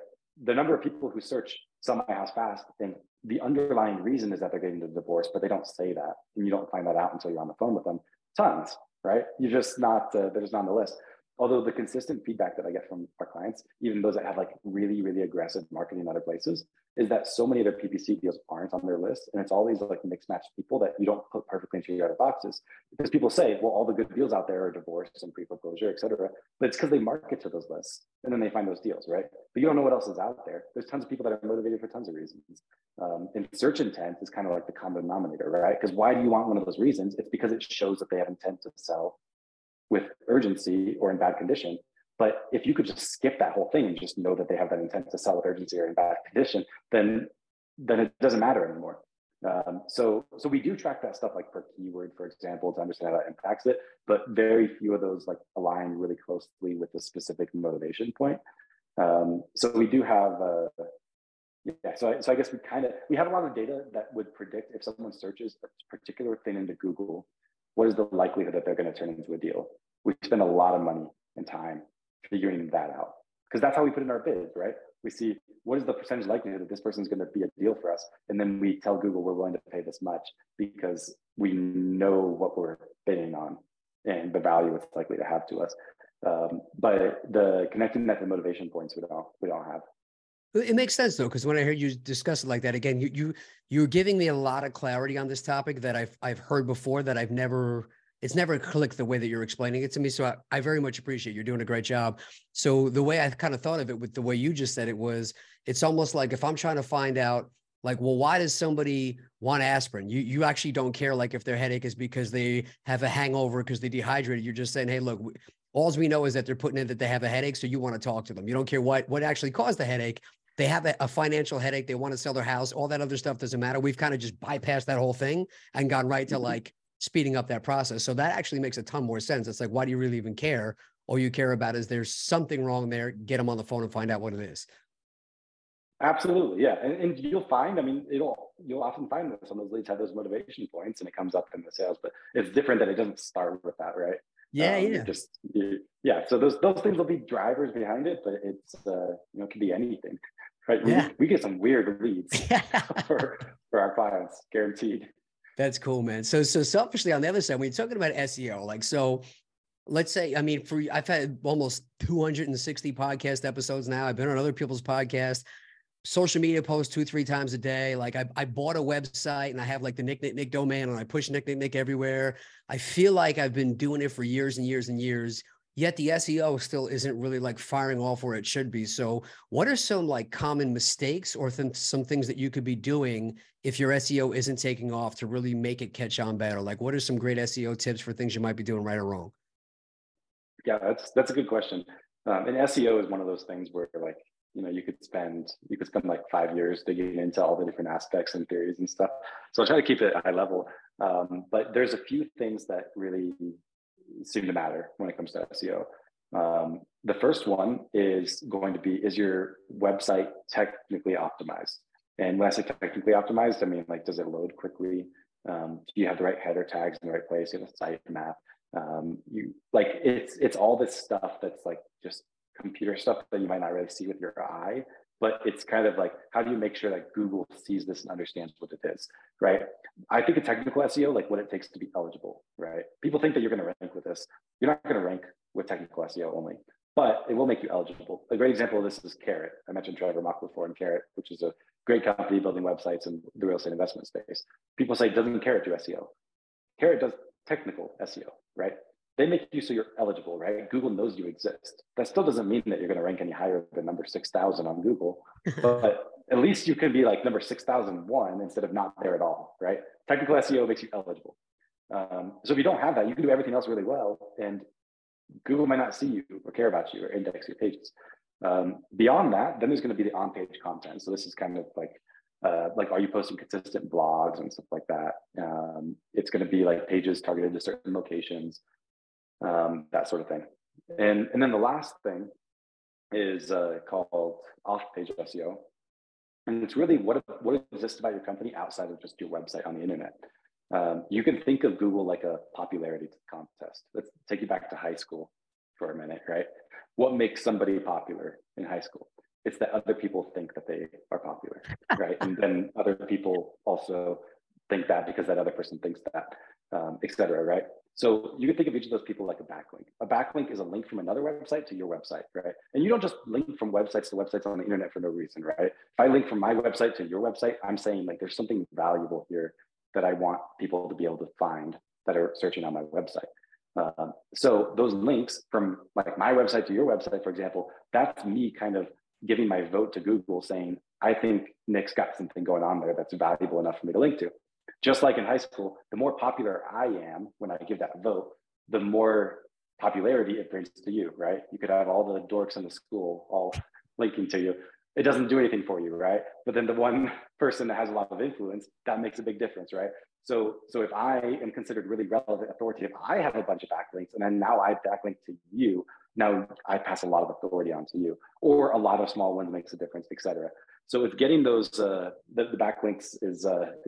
The number of people who search sell my house fast, and the underlying reason is that they're getting a divorce, but they don't say that, and you don't find that out until you're on the phone with them. Tons, right? You're just not, they're just not on the list. Although the consistent feedback that I get from our clients, even those that have like really, really aggressive marketing in other places, is that so many of their PPC deals aren't on their list. And it's all these like mixed match people that you don't put perfectly into your other boxes, because people say, well, all the good deals out there are divorce and pre-foreclosure, et cetera. But it's because they market to those lists and then they find those deals, right? But you don't know what else is out there. There's tons of people that are motivated for tons of reasons. And search intent is kind of like the common denominator, right? Because why do you want one of those reasons? It's because it shows that they have intent to sell with urgency or in bad condition. But if you could just skip that whole thing and just know that they have that intent to sell with urgency or in bad condition, then it doesn't matter anymore. So we do track that stuff like per keyword, for example, to understand how that impacts it, but very few of those like align really closely with the specific motivation point. So we do have, so I guess we have a lot of data that would predict if someone searches a particular thing into Google, what is the likelihood that they're going to turn into a deal? We spend a lot of money and time figuring that out, because that's how we put in our bids, right? We see what is the percentage likelihood that this person's going to be a deal for us, and then we tell Google we're willing to pay this much because we know what we're bidding on and the value it's likely to have to us. But the connecting that to motivation points we don't have. It makes sense, though, because when I heard you discuss it like that, again, you're giving me a lot of clarity on this topic that I've heard before, that I've never, it's never clicked the way that you're explaining it to me. So I very much appreciate it. You're doing a great job. So the way I kind of thought of it with the way you just said it was, it's almost like if I'm trying to find out, like, well, why does somebody want aspirin? You actually don't care, like, if their headache is because they have a hangover because they dehydrated. You're just saying, hey, look, all we know is that they're putting in that they have a headache, so you want to talk to them. You don't care what actually caused the headache. They have a financial headache. They want to sell their house. All that other stuff doesn't matter. We've kind of just bypassed that whole thing and gone right to like speeding up that process. So that actually makes a ton more sense. It's like, why do you really even care? All you care about is there's something wrong there. Get them on the phone and find out what it is. Absolutely. Yeah. And you'll find, I mean, you'll often find that some of those leads have those motivation points and it comes up in the sales, but it's different that it doesn't start with that, right? Yeah. So those things will be drivers behind it, but it's, it could be anything, right? Yeah. We get some weird leads for our clients, guaranteed. That's cool, man. So selfishly on the other side, when you're talking about SEO, like, so let's say, I mean, I've had almost 260 podcast episodes now. I've been on other people's podcasts, social media posts 2-3 times a day. Like I bought a website and I have like the Nick Nick Nick domain and I push Nick Nick Nick everywhere. I feel like I've been doing it for years and years and years, yet the SEO still isn't really like firing off where it should be. So what are some like common mistakes or some things that you could be doing if your SEO isn't taking off to really make it catch on better? Like what are some great SEO tips for things you might be doing right or wrong? Yeah, that's a good question. And SEO is one of those things where like, you could spend like 5 years digging into all the different aspects and theories and stuff. So I'll try to keep it high level. But there's a few things that really seem to matter when it comes to SEO. The first one is going to be, is your website technically optimized? And when I say technically optimized, I mean, like, does it load quickly? Do you have the right header tags in the right place? Do you have a sitemap? It's all this stuff that's like just computer stuff that you might not really see with your eye, but it's kind of like, how do you make sure that Google sees this and understands what it is, right? I think a technical SEO, like what it takes to be eligible, right? People think that you're going to rank with this. You're not going to rank with technical SEO only, but it will make you eligible. A great example of this is Carrot. I mentioned Trevor Mock before, and Carrot, which is a great company building websites in the real estate investment space. People say, doesn't Carrot do SEO? Carrot does technical SEO, right? They make you so you're eligible, right? Google knows you exist. That still doesn't mean that you're going to rank any higher than number 6,000 on Google, but at least you could be like number 6,001 instead of not there at all, right? Technical SEO makes you eligible. So if you don't have that, you can do everything else really well, and Google might not see you or care about you or index your pages. Beyond that, then there's going to be the on-page content. So this is kind of like like, are you posting consistent blogs and stuff like that? It's going to be like pages targeted to certain locations, that sort of thing. And then the last thing is called off-page SEO. And it's really what exists about your company outside of just your website on the internet. You can think of Google like a popularity contest. Let's take you back to high school for a minute, right? What makes somebody popular in high school? It's that other people think that they are popular, right? And then other people also think that because that other person thinks that, et cetera, right? So you can think of each of those people like a backlink. A backlink is a link from another website to your website, right? And you don't just link from websites to websites on the internet for no reason, right? If I link from my website to your website, I'm saying like there's something valuable here that I want people to be able to find that are searching on my website. So those links from like my website to your website, for example, that's me kind of giving my vote to Google saying, I think Nick's got something going on there that's valuable enough for me to link to. Just like in high school, the more popular I am when I give that vote, the more popularity it brings to you, right? You could have all the dorks in the school all linking to you. It doesn't do anything for you, right? But then the one person that has a lot of influence, that makes a big difference, right? So if I am considered really relevant, authoritative, I have a bunch of backlinks, and then now I backlink to you. Now I pass a lot of authority on to you, or a lot of small ones makes a difference, et cetera. So it's getting those, the backlinks is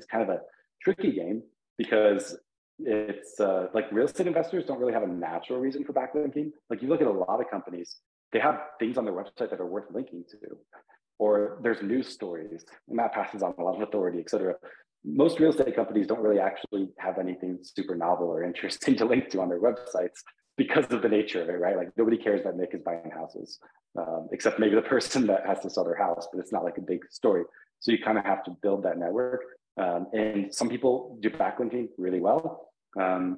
kind of a tricky game, because it's like real estate investors don't really have a natural reason for backlinking. Like you look at a lot of companies, they have things on their website that are worth linking to, or there's news stories, and that passes on a lot of authority, et cetera. Most real estate companies don't really actually have anything super novel or interesting to link to on their websites because of the nature of it, right? Like nobody cares that Nick is buying houses, except maybe the person that has to sell their house, but it's not like a big story. So you kind of have to build that network. And some people do backlinking really well. And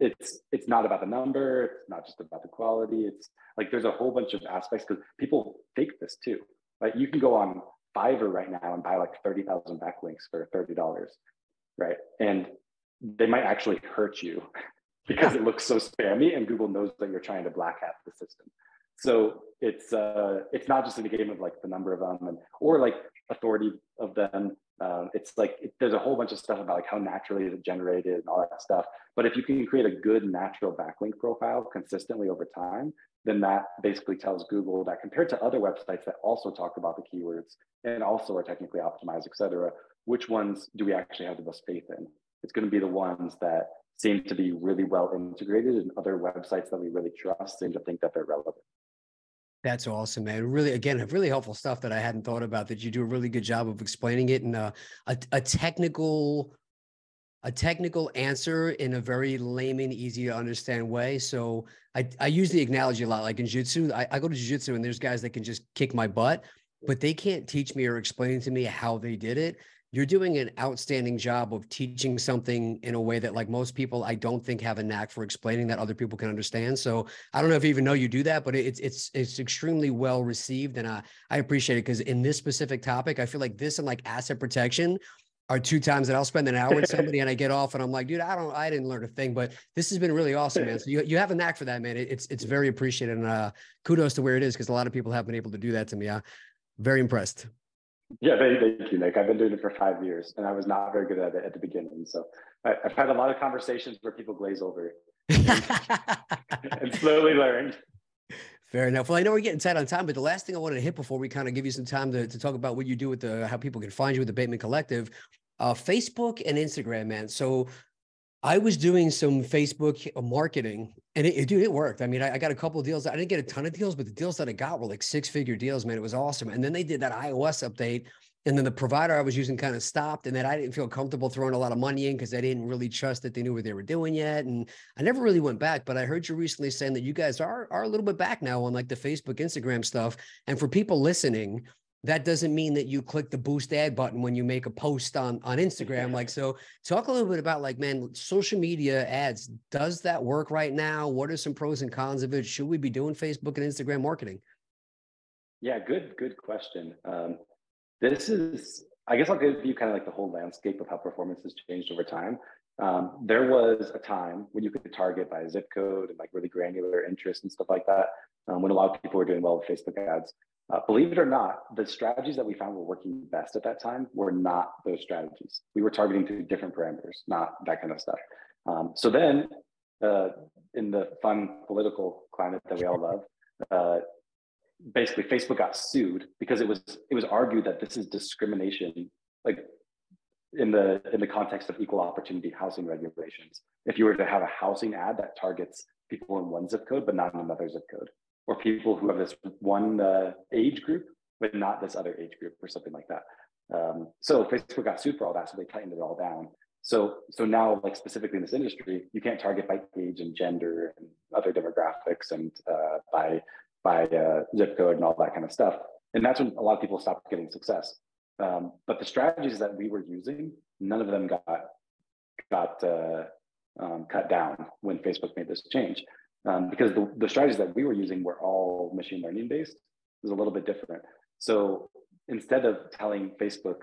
it's not about the number. It's not just about the quality. It's like, there's a whole bunch of aspects, because people fake this too. Like you can go on Fiverr right now and buy like 30,000 backlinks for $30, right? And they might actually hurt you because it looks so spammy, and Google knows that you're trying to black hat the system. So it's not just in the game of like the number of them or like authority of them. It's like there's a whole bunch of stuff about like how naturally it's generated and all that stuff. But if you can create a good natural backlink profile consistently over time, then that basically tells Google that compared to other websites that also talk about the keywords and also are technically optimized, et cetera, which ones do we actually have the most faith in? It's going to be the ones that seem to be really well integrated, and other websites that we really trust seem to think that they're relevant. That's awesome, man. Really, again, really helpful stuff that I hadn't thought about, that you do a really good job of explaining it in a technical answer in a very layman, easy to understand way. So I use the analogy a lot, like in jiu-jitsu. I go to jiu-jitsu and there's guys that can just kick my butt, but they can't teach me or explain to me how they did it. You're doing an outstanding job of teaching something in a way that, like most people, I don't think have a knack for explaining, that other people can understand. So I don't know if you even know you do that, but it's extremely well received. And I appreciate it, because in this specific topic, I feel like this and like asset protection are two times that I'll spend an hour with somebody and I get off and I'm like, dude, I didn't learn a thing, but this has been really awesome, man. So you have a knack for that, man. It's very appreciated, and kudos to where it is, because a lot of people have been able to do that to me. I'm very impressed. Yeah, thank you, Nick. I've been doing it for 5 years, and I was not very good at it at the beginning. So I've had a lot of conversations where people glaze over and slowly learned. Fair enough. Well, I know we're getting tight on time, but the last thing I wanted to hit before we kind of give you some time to talk about what you do with how people can find you with the Bateman Collective, Facebook and Instagram, man. So I was doing some Facebook marketing, and it worked. I mean, I got a couple of deals. I didn't get a ton of deals, but the deals that I got were like 6-figure deals, man. It was awesome. And then they did that iOS update, and then the provider I was using kind of stopped, and then I didn't feel comfortable throwing a lot of money in, because I didn't really trust that they knew what they were doing yet. And I never really went back, but I heard you recently saying that you guys are a little bit back now on like the Facebook, Instagram stuff. And for people listening, that doesn't mean that you click the boost ad button when you make a post on Instagram. Like, so talk a little bit about like, man, social media ads, does that work right now? What are some pros and cons of it? Should we be doing Facebook and Instagram marketing? Yeah, good question. This is, I guess I'll give you kind of like the whole landscape of how performance has changed over time. There was a time when you could target by zip code and like really granular interest and stuff like that, when a lot of people were doing well with Facebook ads. Believe it or not, the strategies that we found were working best at that time were not those strategies. We were targeting through different parameters, not that kind of stuff. So then in the fun political climate that we all love, basically Facebook got sued because it was argued that this is discrimination, like in the context of equal opportunity housing regulations. If you were to have a housing ad that targets people in one zip code, but not in another zip code, or people who have this one age group, but not this other age group or something like that. So Facebook got sued for all that, so they tightened it all down. So now, like specifically in this industry, you can't target by age and gender and other demographics and by zip code and all that kind of stuff. And that's when a lot of people stopped getting success. But the strategies that we were using, none of them got cut down when Facebook made this change. Because the strategies that we were using were all machine learning based. It was a little bit different. So instead of telling Facebook,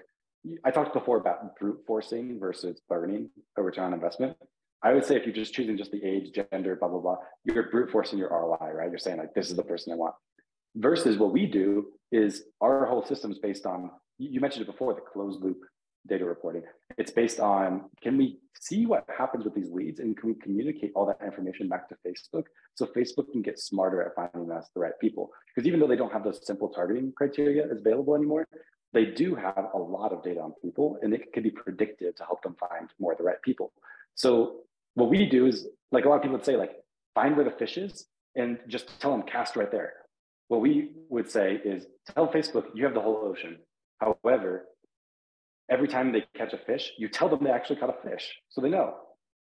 I talked before about brute forcing versus learning a return on investment. I would say if you're just choosing just the age, gender, blah, blah, blah, you're brute forcing your ROI, right? You're saying like, this is the person I want. Versus what we do is our whole system is based on, you mentioned it before, the closed loop data reporting. It's based on, can we see what happens with these leads and can we communicate all that information back to Facebook so Facebook can get smarter at finding us the right people? Because even though they don't have those simple targeting criteria available anymore, they do have a lot of data on people and it can be predictive to help them find more of the right people. So what we do is, like a lot of people would say, like, find where the fish is and just tell them cast right there. What we would say is tell Facebook, you have the whole ocean. However, every time they catch a fish, you tell them they actually caught a fish, so they know.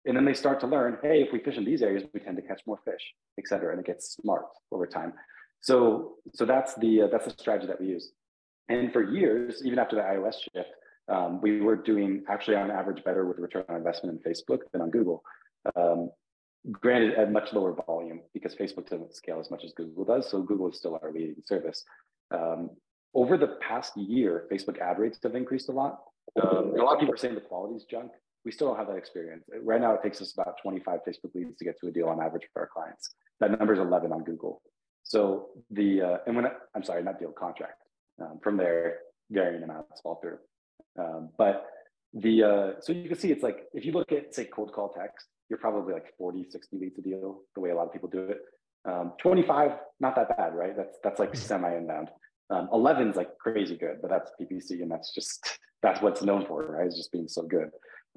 And then they start to learn, hey, if we fish in these areas, we tend to catch more fish, et cetera. And it gets smart over time. So that's the strategy that we use. And for years, even after the iOS shift, we were doing actually on average better with return on investment in Facebook than on Google. Granted, at much lower volume because Facebook doesn't scale as much as Google does. So Google is still our leading service. Over the past year, Facebook ad rates have increased a lot. A lot of people are saying the quality is junk. We still don't have that experience. Right now, it takes us about 25 Facebook leads to get to a deal on average for our clients. That number is 11 on Google. So contract. From there, varying amounts fall through. So you can see it's like, if you look at, say, cold call text, you're probably like 40, 60 leads a deal, the way a lot of people do it. 25, not that bad, right? That's like semi-inbound. 11's like crazy good, but that's PPC and that's what's known for, right? It's just being so good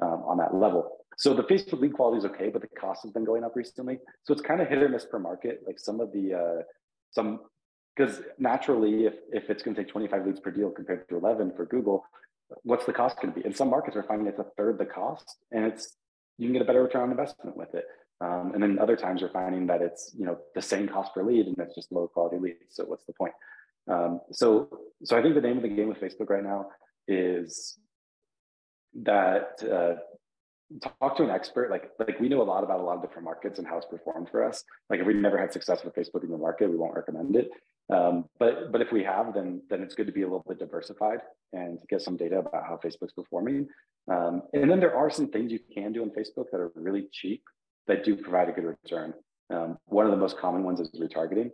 on that level. So the Facebook lead quality is okay, but the cost has been going up recently. So it's kind of hit or miss per market. Like because naturally if it's going to take 25 leads per deal compared to 11 for Google, what's the cost going to be? In some markets we're finding it's a third the cost and you can get a better return on investment with it. And then other times we're finding that it's, the same cost per lead and that's just low quality leads. So what's the point? So I think the name of the game with Facebook right now is that talk to an expert. Like we know a lot about a lot of different markets and how it's performed for us. Like if we never had success with Facebook in the market, we won't recommend it. But if we have, then it's good to be a little bit diversified and to get some data about how Facebook's performing. And then there are some things you can do on Facebook that are really cheap that do provide a good return. One of the most common ones is retargeting.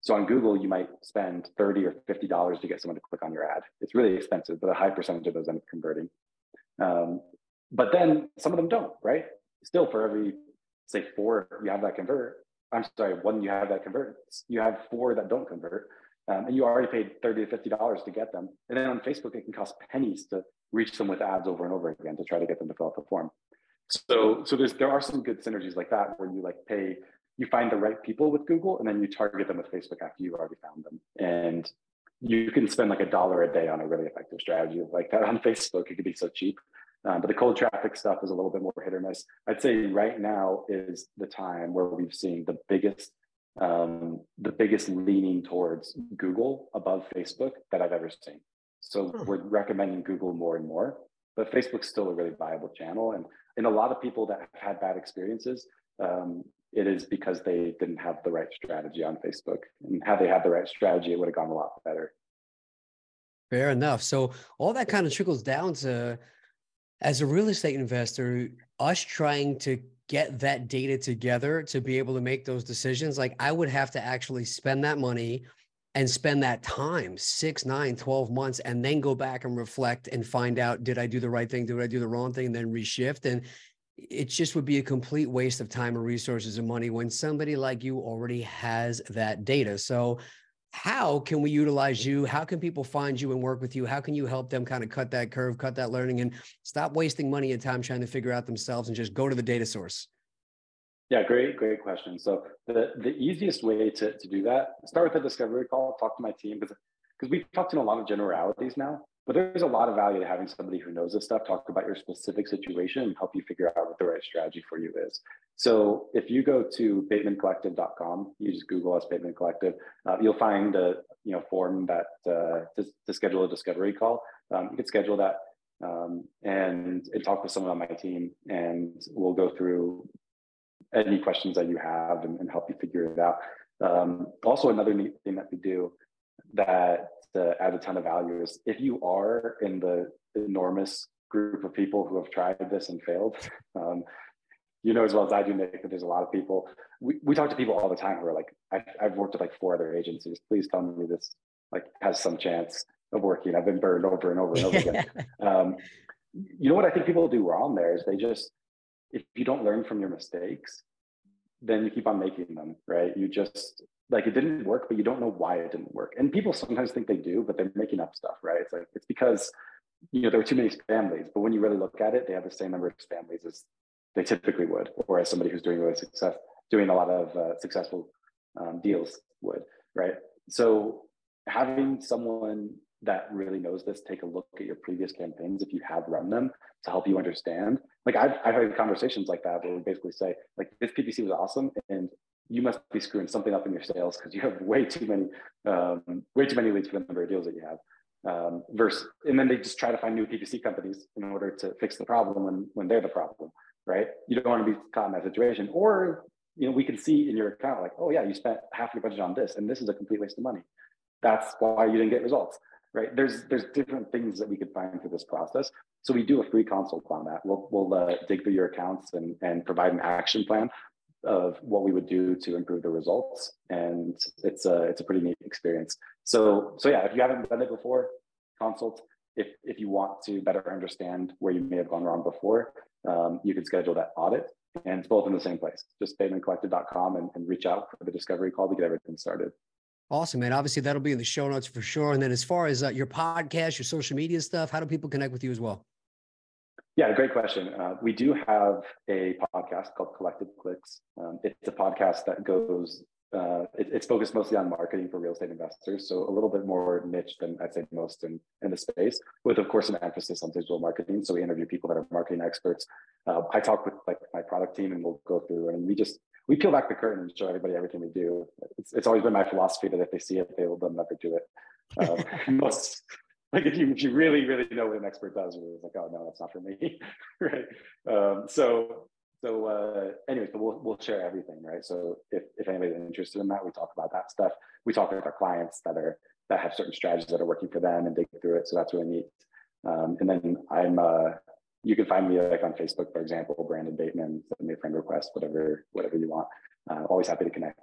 So on Google, you might spend $30 or $50 to get someone to click on your ad. It's really expensive, but a high percentage of those end up converting. But then some of them don't, right? Still for every, say, one you have that converts, you have four that don't convert. And you already paid $30 to $50 to get them. And then on Facebook, it can cost pennies to reach them with ads over and over again to try to get them to fill out the form. So there are some good synergies like that where you you find the right people with Google and then you target them with Facebook after you already found them. And you can spend like $1 a day on a really effective strategy like that on Facebook. It could be so cheap. But the cold traffic stuff is a little bit more hit or miss. I'd say right now is the time where we've seen the biggest leaning towards Google above Facebook that I've ever seen. So we're recommending Google more and more, but Facebook's still a really viable channel. And a lot of people that have had bad experiences, it is because they didn't have the right strategy on Facebook. And had they had the right strategy, it would have gone a lot better. Fair enough. So all that kind of trickles down to, as a real estate investor, us trying to get that data together to be able to make those decisions. Like I would have to actually spend that money, and spend that time, 6, 9, 12 months, and then go back and reflect and find out, did I do the right thing? Did I do the wrong thing? And then reshift. And it just would be a complete waste of time and resources and money when somebody like you already has that data. So how can we utilize you? How can people find you and work with you? How can you help them kind of cut that curve, cut that learning, and stop wasting money and time trying to figure out themselves and just go to the data source? Yeah, great question. So the easiest way to do that, start with a discovery call, talk to my team, because we've talked in a lot of generalities now, but there's a lot of value to having somebody who knows this stuff talk about your specific situation and help you figure out what the right strategy for you is. So if you go to batemancollective.com, you just Google us, Bateman Collective, you'll find a form that to schedule a discovery call. You can schedule that and talk with someone on my team, and we'll go through any questions that you have and help you figure it out. Also, another neat thing that we do that adds a ton of value is if you are in the enormous group of people who have tried this and failed, you know as well as I do, Nick, that there's a lot of people. We talk to people all the time who are like, I've worked with like 4 other agencies. Please tell me this like has some chance of working. I've been burned over and over and over again. You know what I think people do wrong there is they just, if you don't learn from your mistakes, then you keep on making them, right? You just, like, it didn't work, but you don't know why it didn't work. And people sometimes think they do, but they're making up stuff, right? It's like, it's because, there were too many families, but when you really look at it, they have the same number of families as they typically would, or as somebody who's doing really doing a lot of successful deals would, right? So having someone that really knows this, take a look at your previous campaigns if you have run them to help you understand. Like I've had conversations like that where we basically say, like, this PPC was awesome and you must be screwing something up in your sales because you have way too many leads for the number of deals that you have. And then they just try to find new PPC companies in order to fix the problem when they're the problem, right? You don't want to be caught in that situation. Or, we can see in your account, like, oh yeah, you spent half your budget on this and this is a complete waste of money. That's why you didn't get results. Right? There's different things that we could find through this process. So we do a free consult on that. We'll dig through your accounts and provide an action plan of what we would do to improve the results. And it's a pretty neat experience. So yeah, if you haven't done it before, consult. If you want to better understand where you may have gone wrong before, you can schedule that audit. And it's both in the same place. Just batemancollective.com and reach out for the discovery call to get everything started. Awesome, man. Obviously, that'll be in the show notes for sure. And then as far as your podcast, your social media stuff, how do people connect with you as well? Yeah, great question. We do have a podcast called Collective Clicks. It's a podcast that goes, it's focused mostly on marketing for real estate investors. So a little bit more niche than I'd say most in the space, with, of course, an emphasis on digital marketing. So we interview people that are marketing experts. I talk with like my product team and we'll go through and we peel back the curtain and show everybody everything we do. It's always been my philosophy that if they see it, they'll never do it. Like if you really, really know what an expert does, you're like, oh no, that's not for me, right? Anyway, we'll share everything, right? So if anybody's interested in that, we talk about that stuff. We talk with our clients that have certain strategies that are working for them and dig through it. So that's really neat. And then you can find me like on Facebook, for example, Brandon Bateman, send me a friend request, whatever you want. Always happy to connect.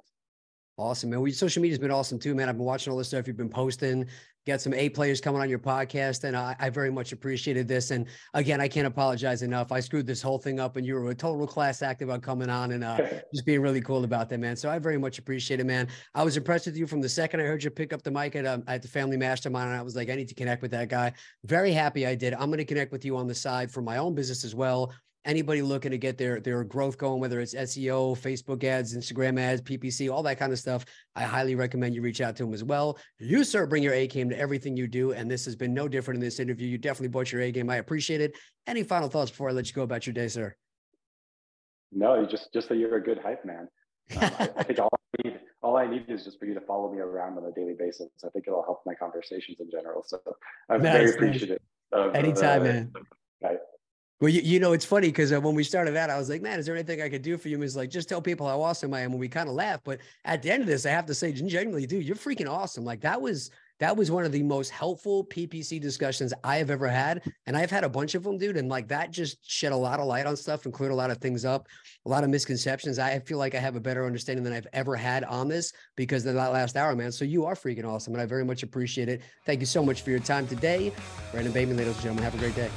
Awesome, man. Social media's been awesome too, man. I've been watching all this stuff you've been posting. Got some A players coming on your podcast, and I very much appreciated this. And again, I can't apologize enough. I screwed this whole thing up, and you were a total class act about coming on and just being really cool about that, man. So I very much appreciate it, man. I was impressed with you from the second I heard you pick up the mic at the Family Mastermind, and I was like, I need to connect with that guy. Very happy I did. I'm going to connect with you on the side for my own business as well. Anybody looking to get their growth going, whether it's SEO, Facebook ads, Instagram ads, PPC, all that kind of stuff, I highly recommend you reach out to them as well. You, sir, bring your A game to everything you do, and this has been no different in this interview. You definitely brought your A game. I appreciate it. Any final thoughts before I let you go about your day, sir? No, just that you're a good hype man. I think all I need is just for you to follow me around on a daily basis. I think it'll help my conversations in general. So I'm very appreciative. Anytime, man. Right. Well, it's funny because when we started out, I was like, man, is there anything I could do for you? And he's like, just tell people how awesome I am. And we kind of laughed. But at the end of this, I have to say, genuinely, dude, you're freaking awesome. Like that was That was one of the most helpful PPC discussions I have ever had. And I've had a bunch of them, dude. And like that just shed a lot of light on stuff and cleared a lot of things up, a lot of misconceptions. I feel like I have a better understanding than I've ever had on this because of that last hour, man. So you are freaking awesome. And I very much appreciate it. Thank you so much for your time today. Brandon Bateman, ladies and gentlemen, have a great day.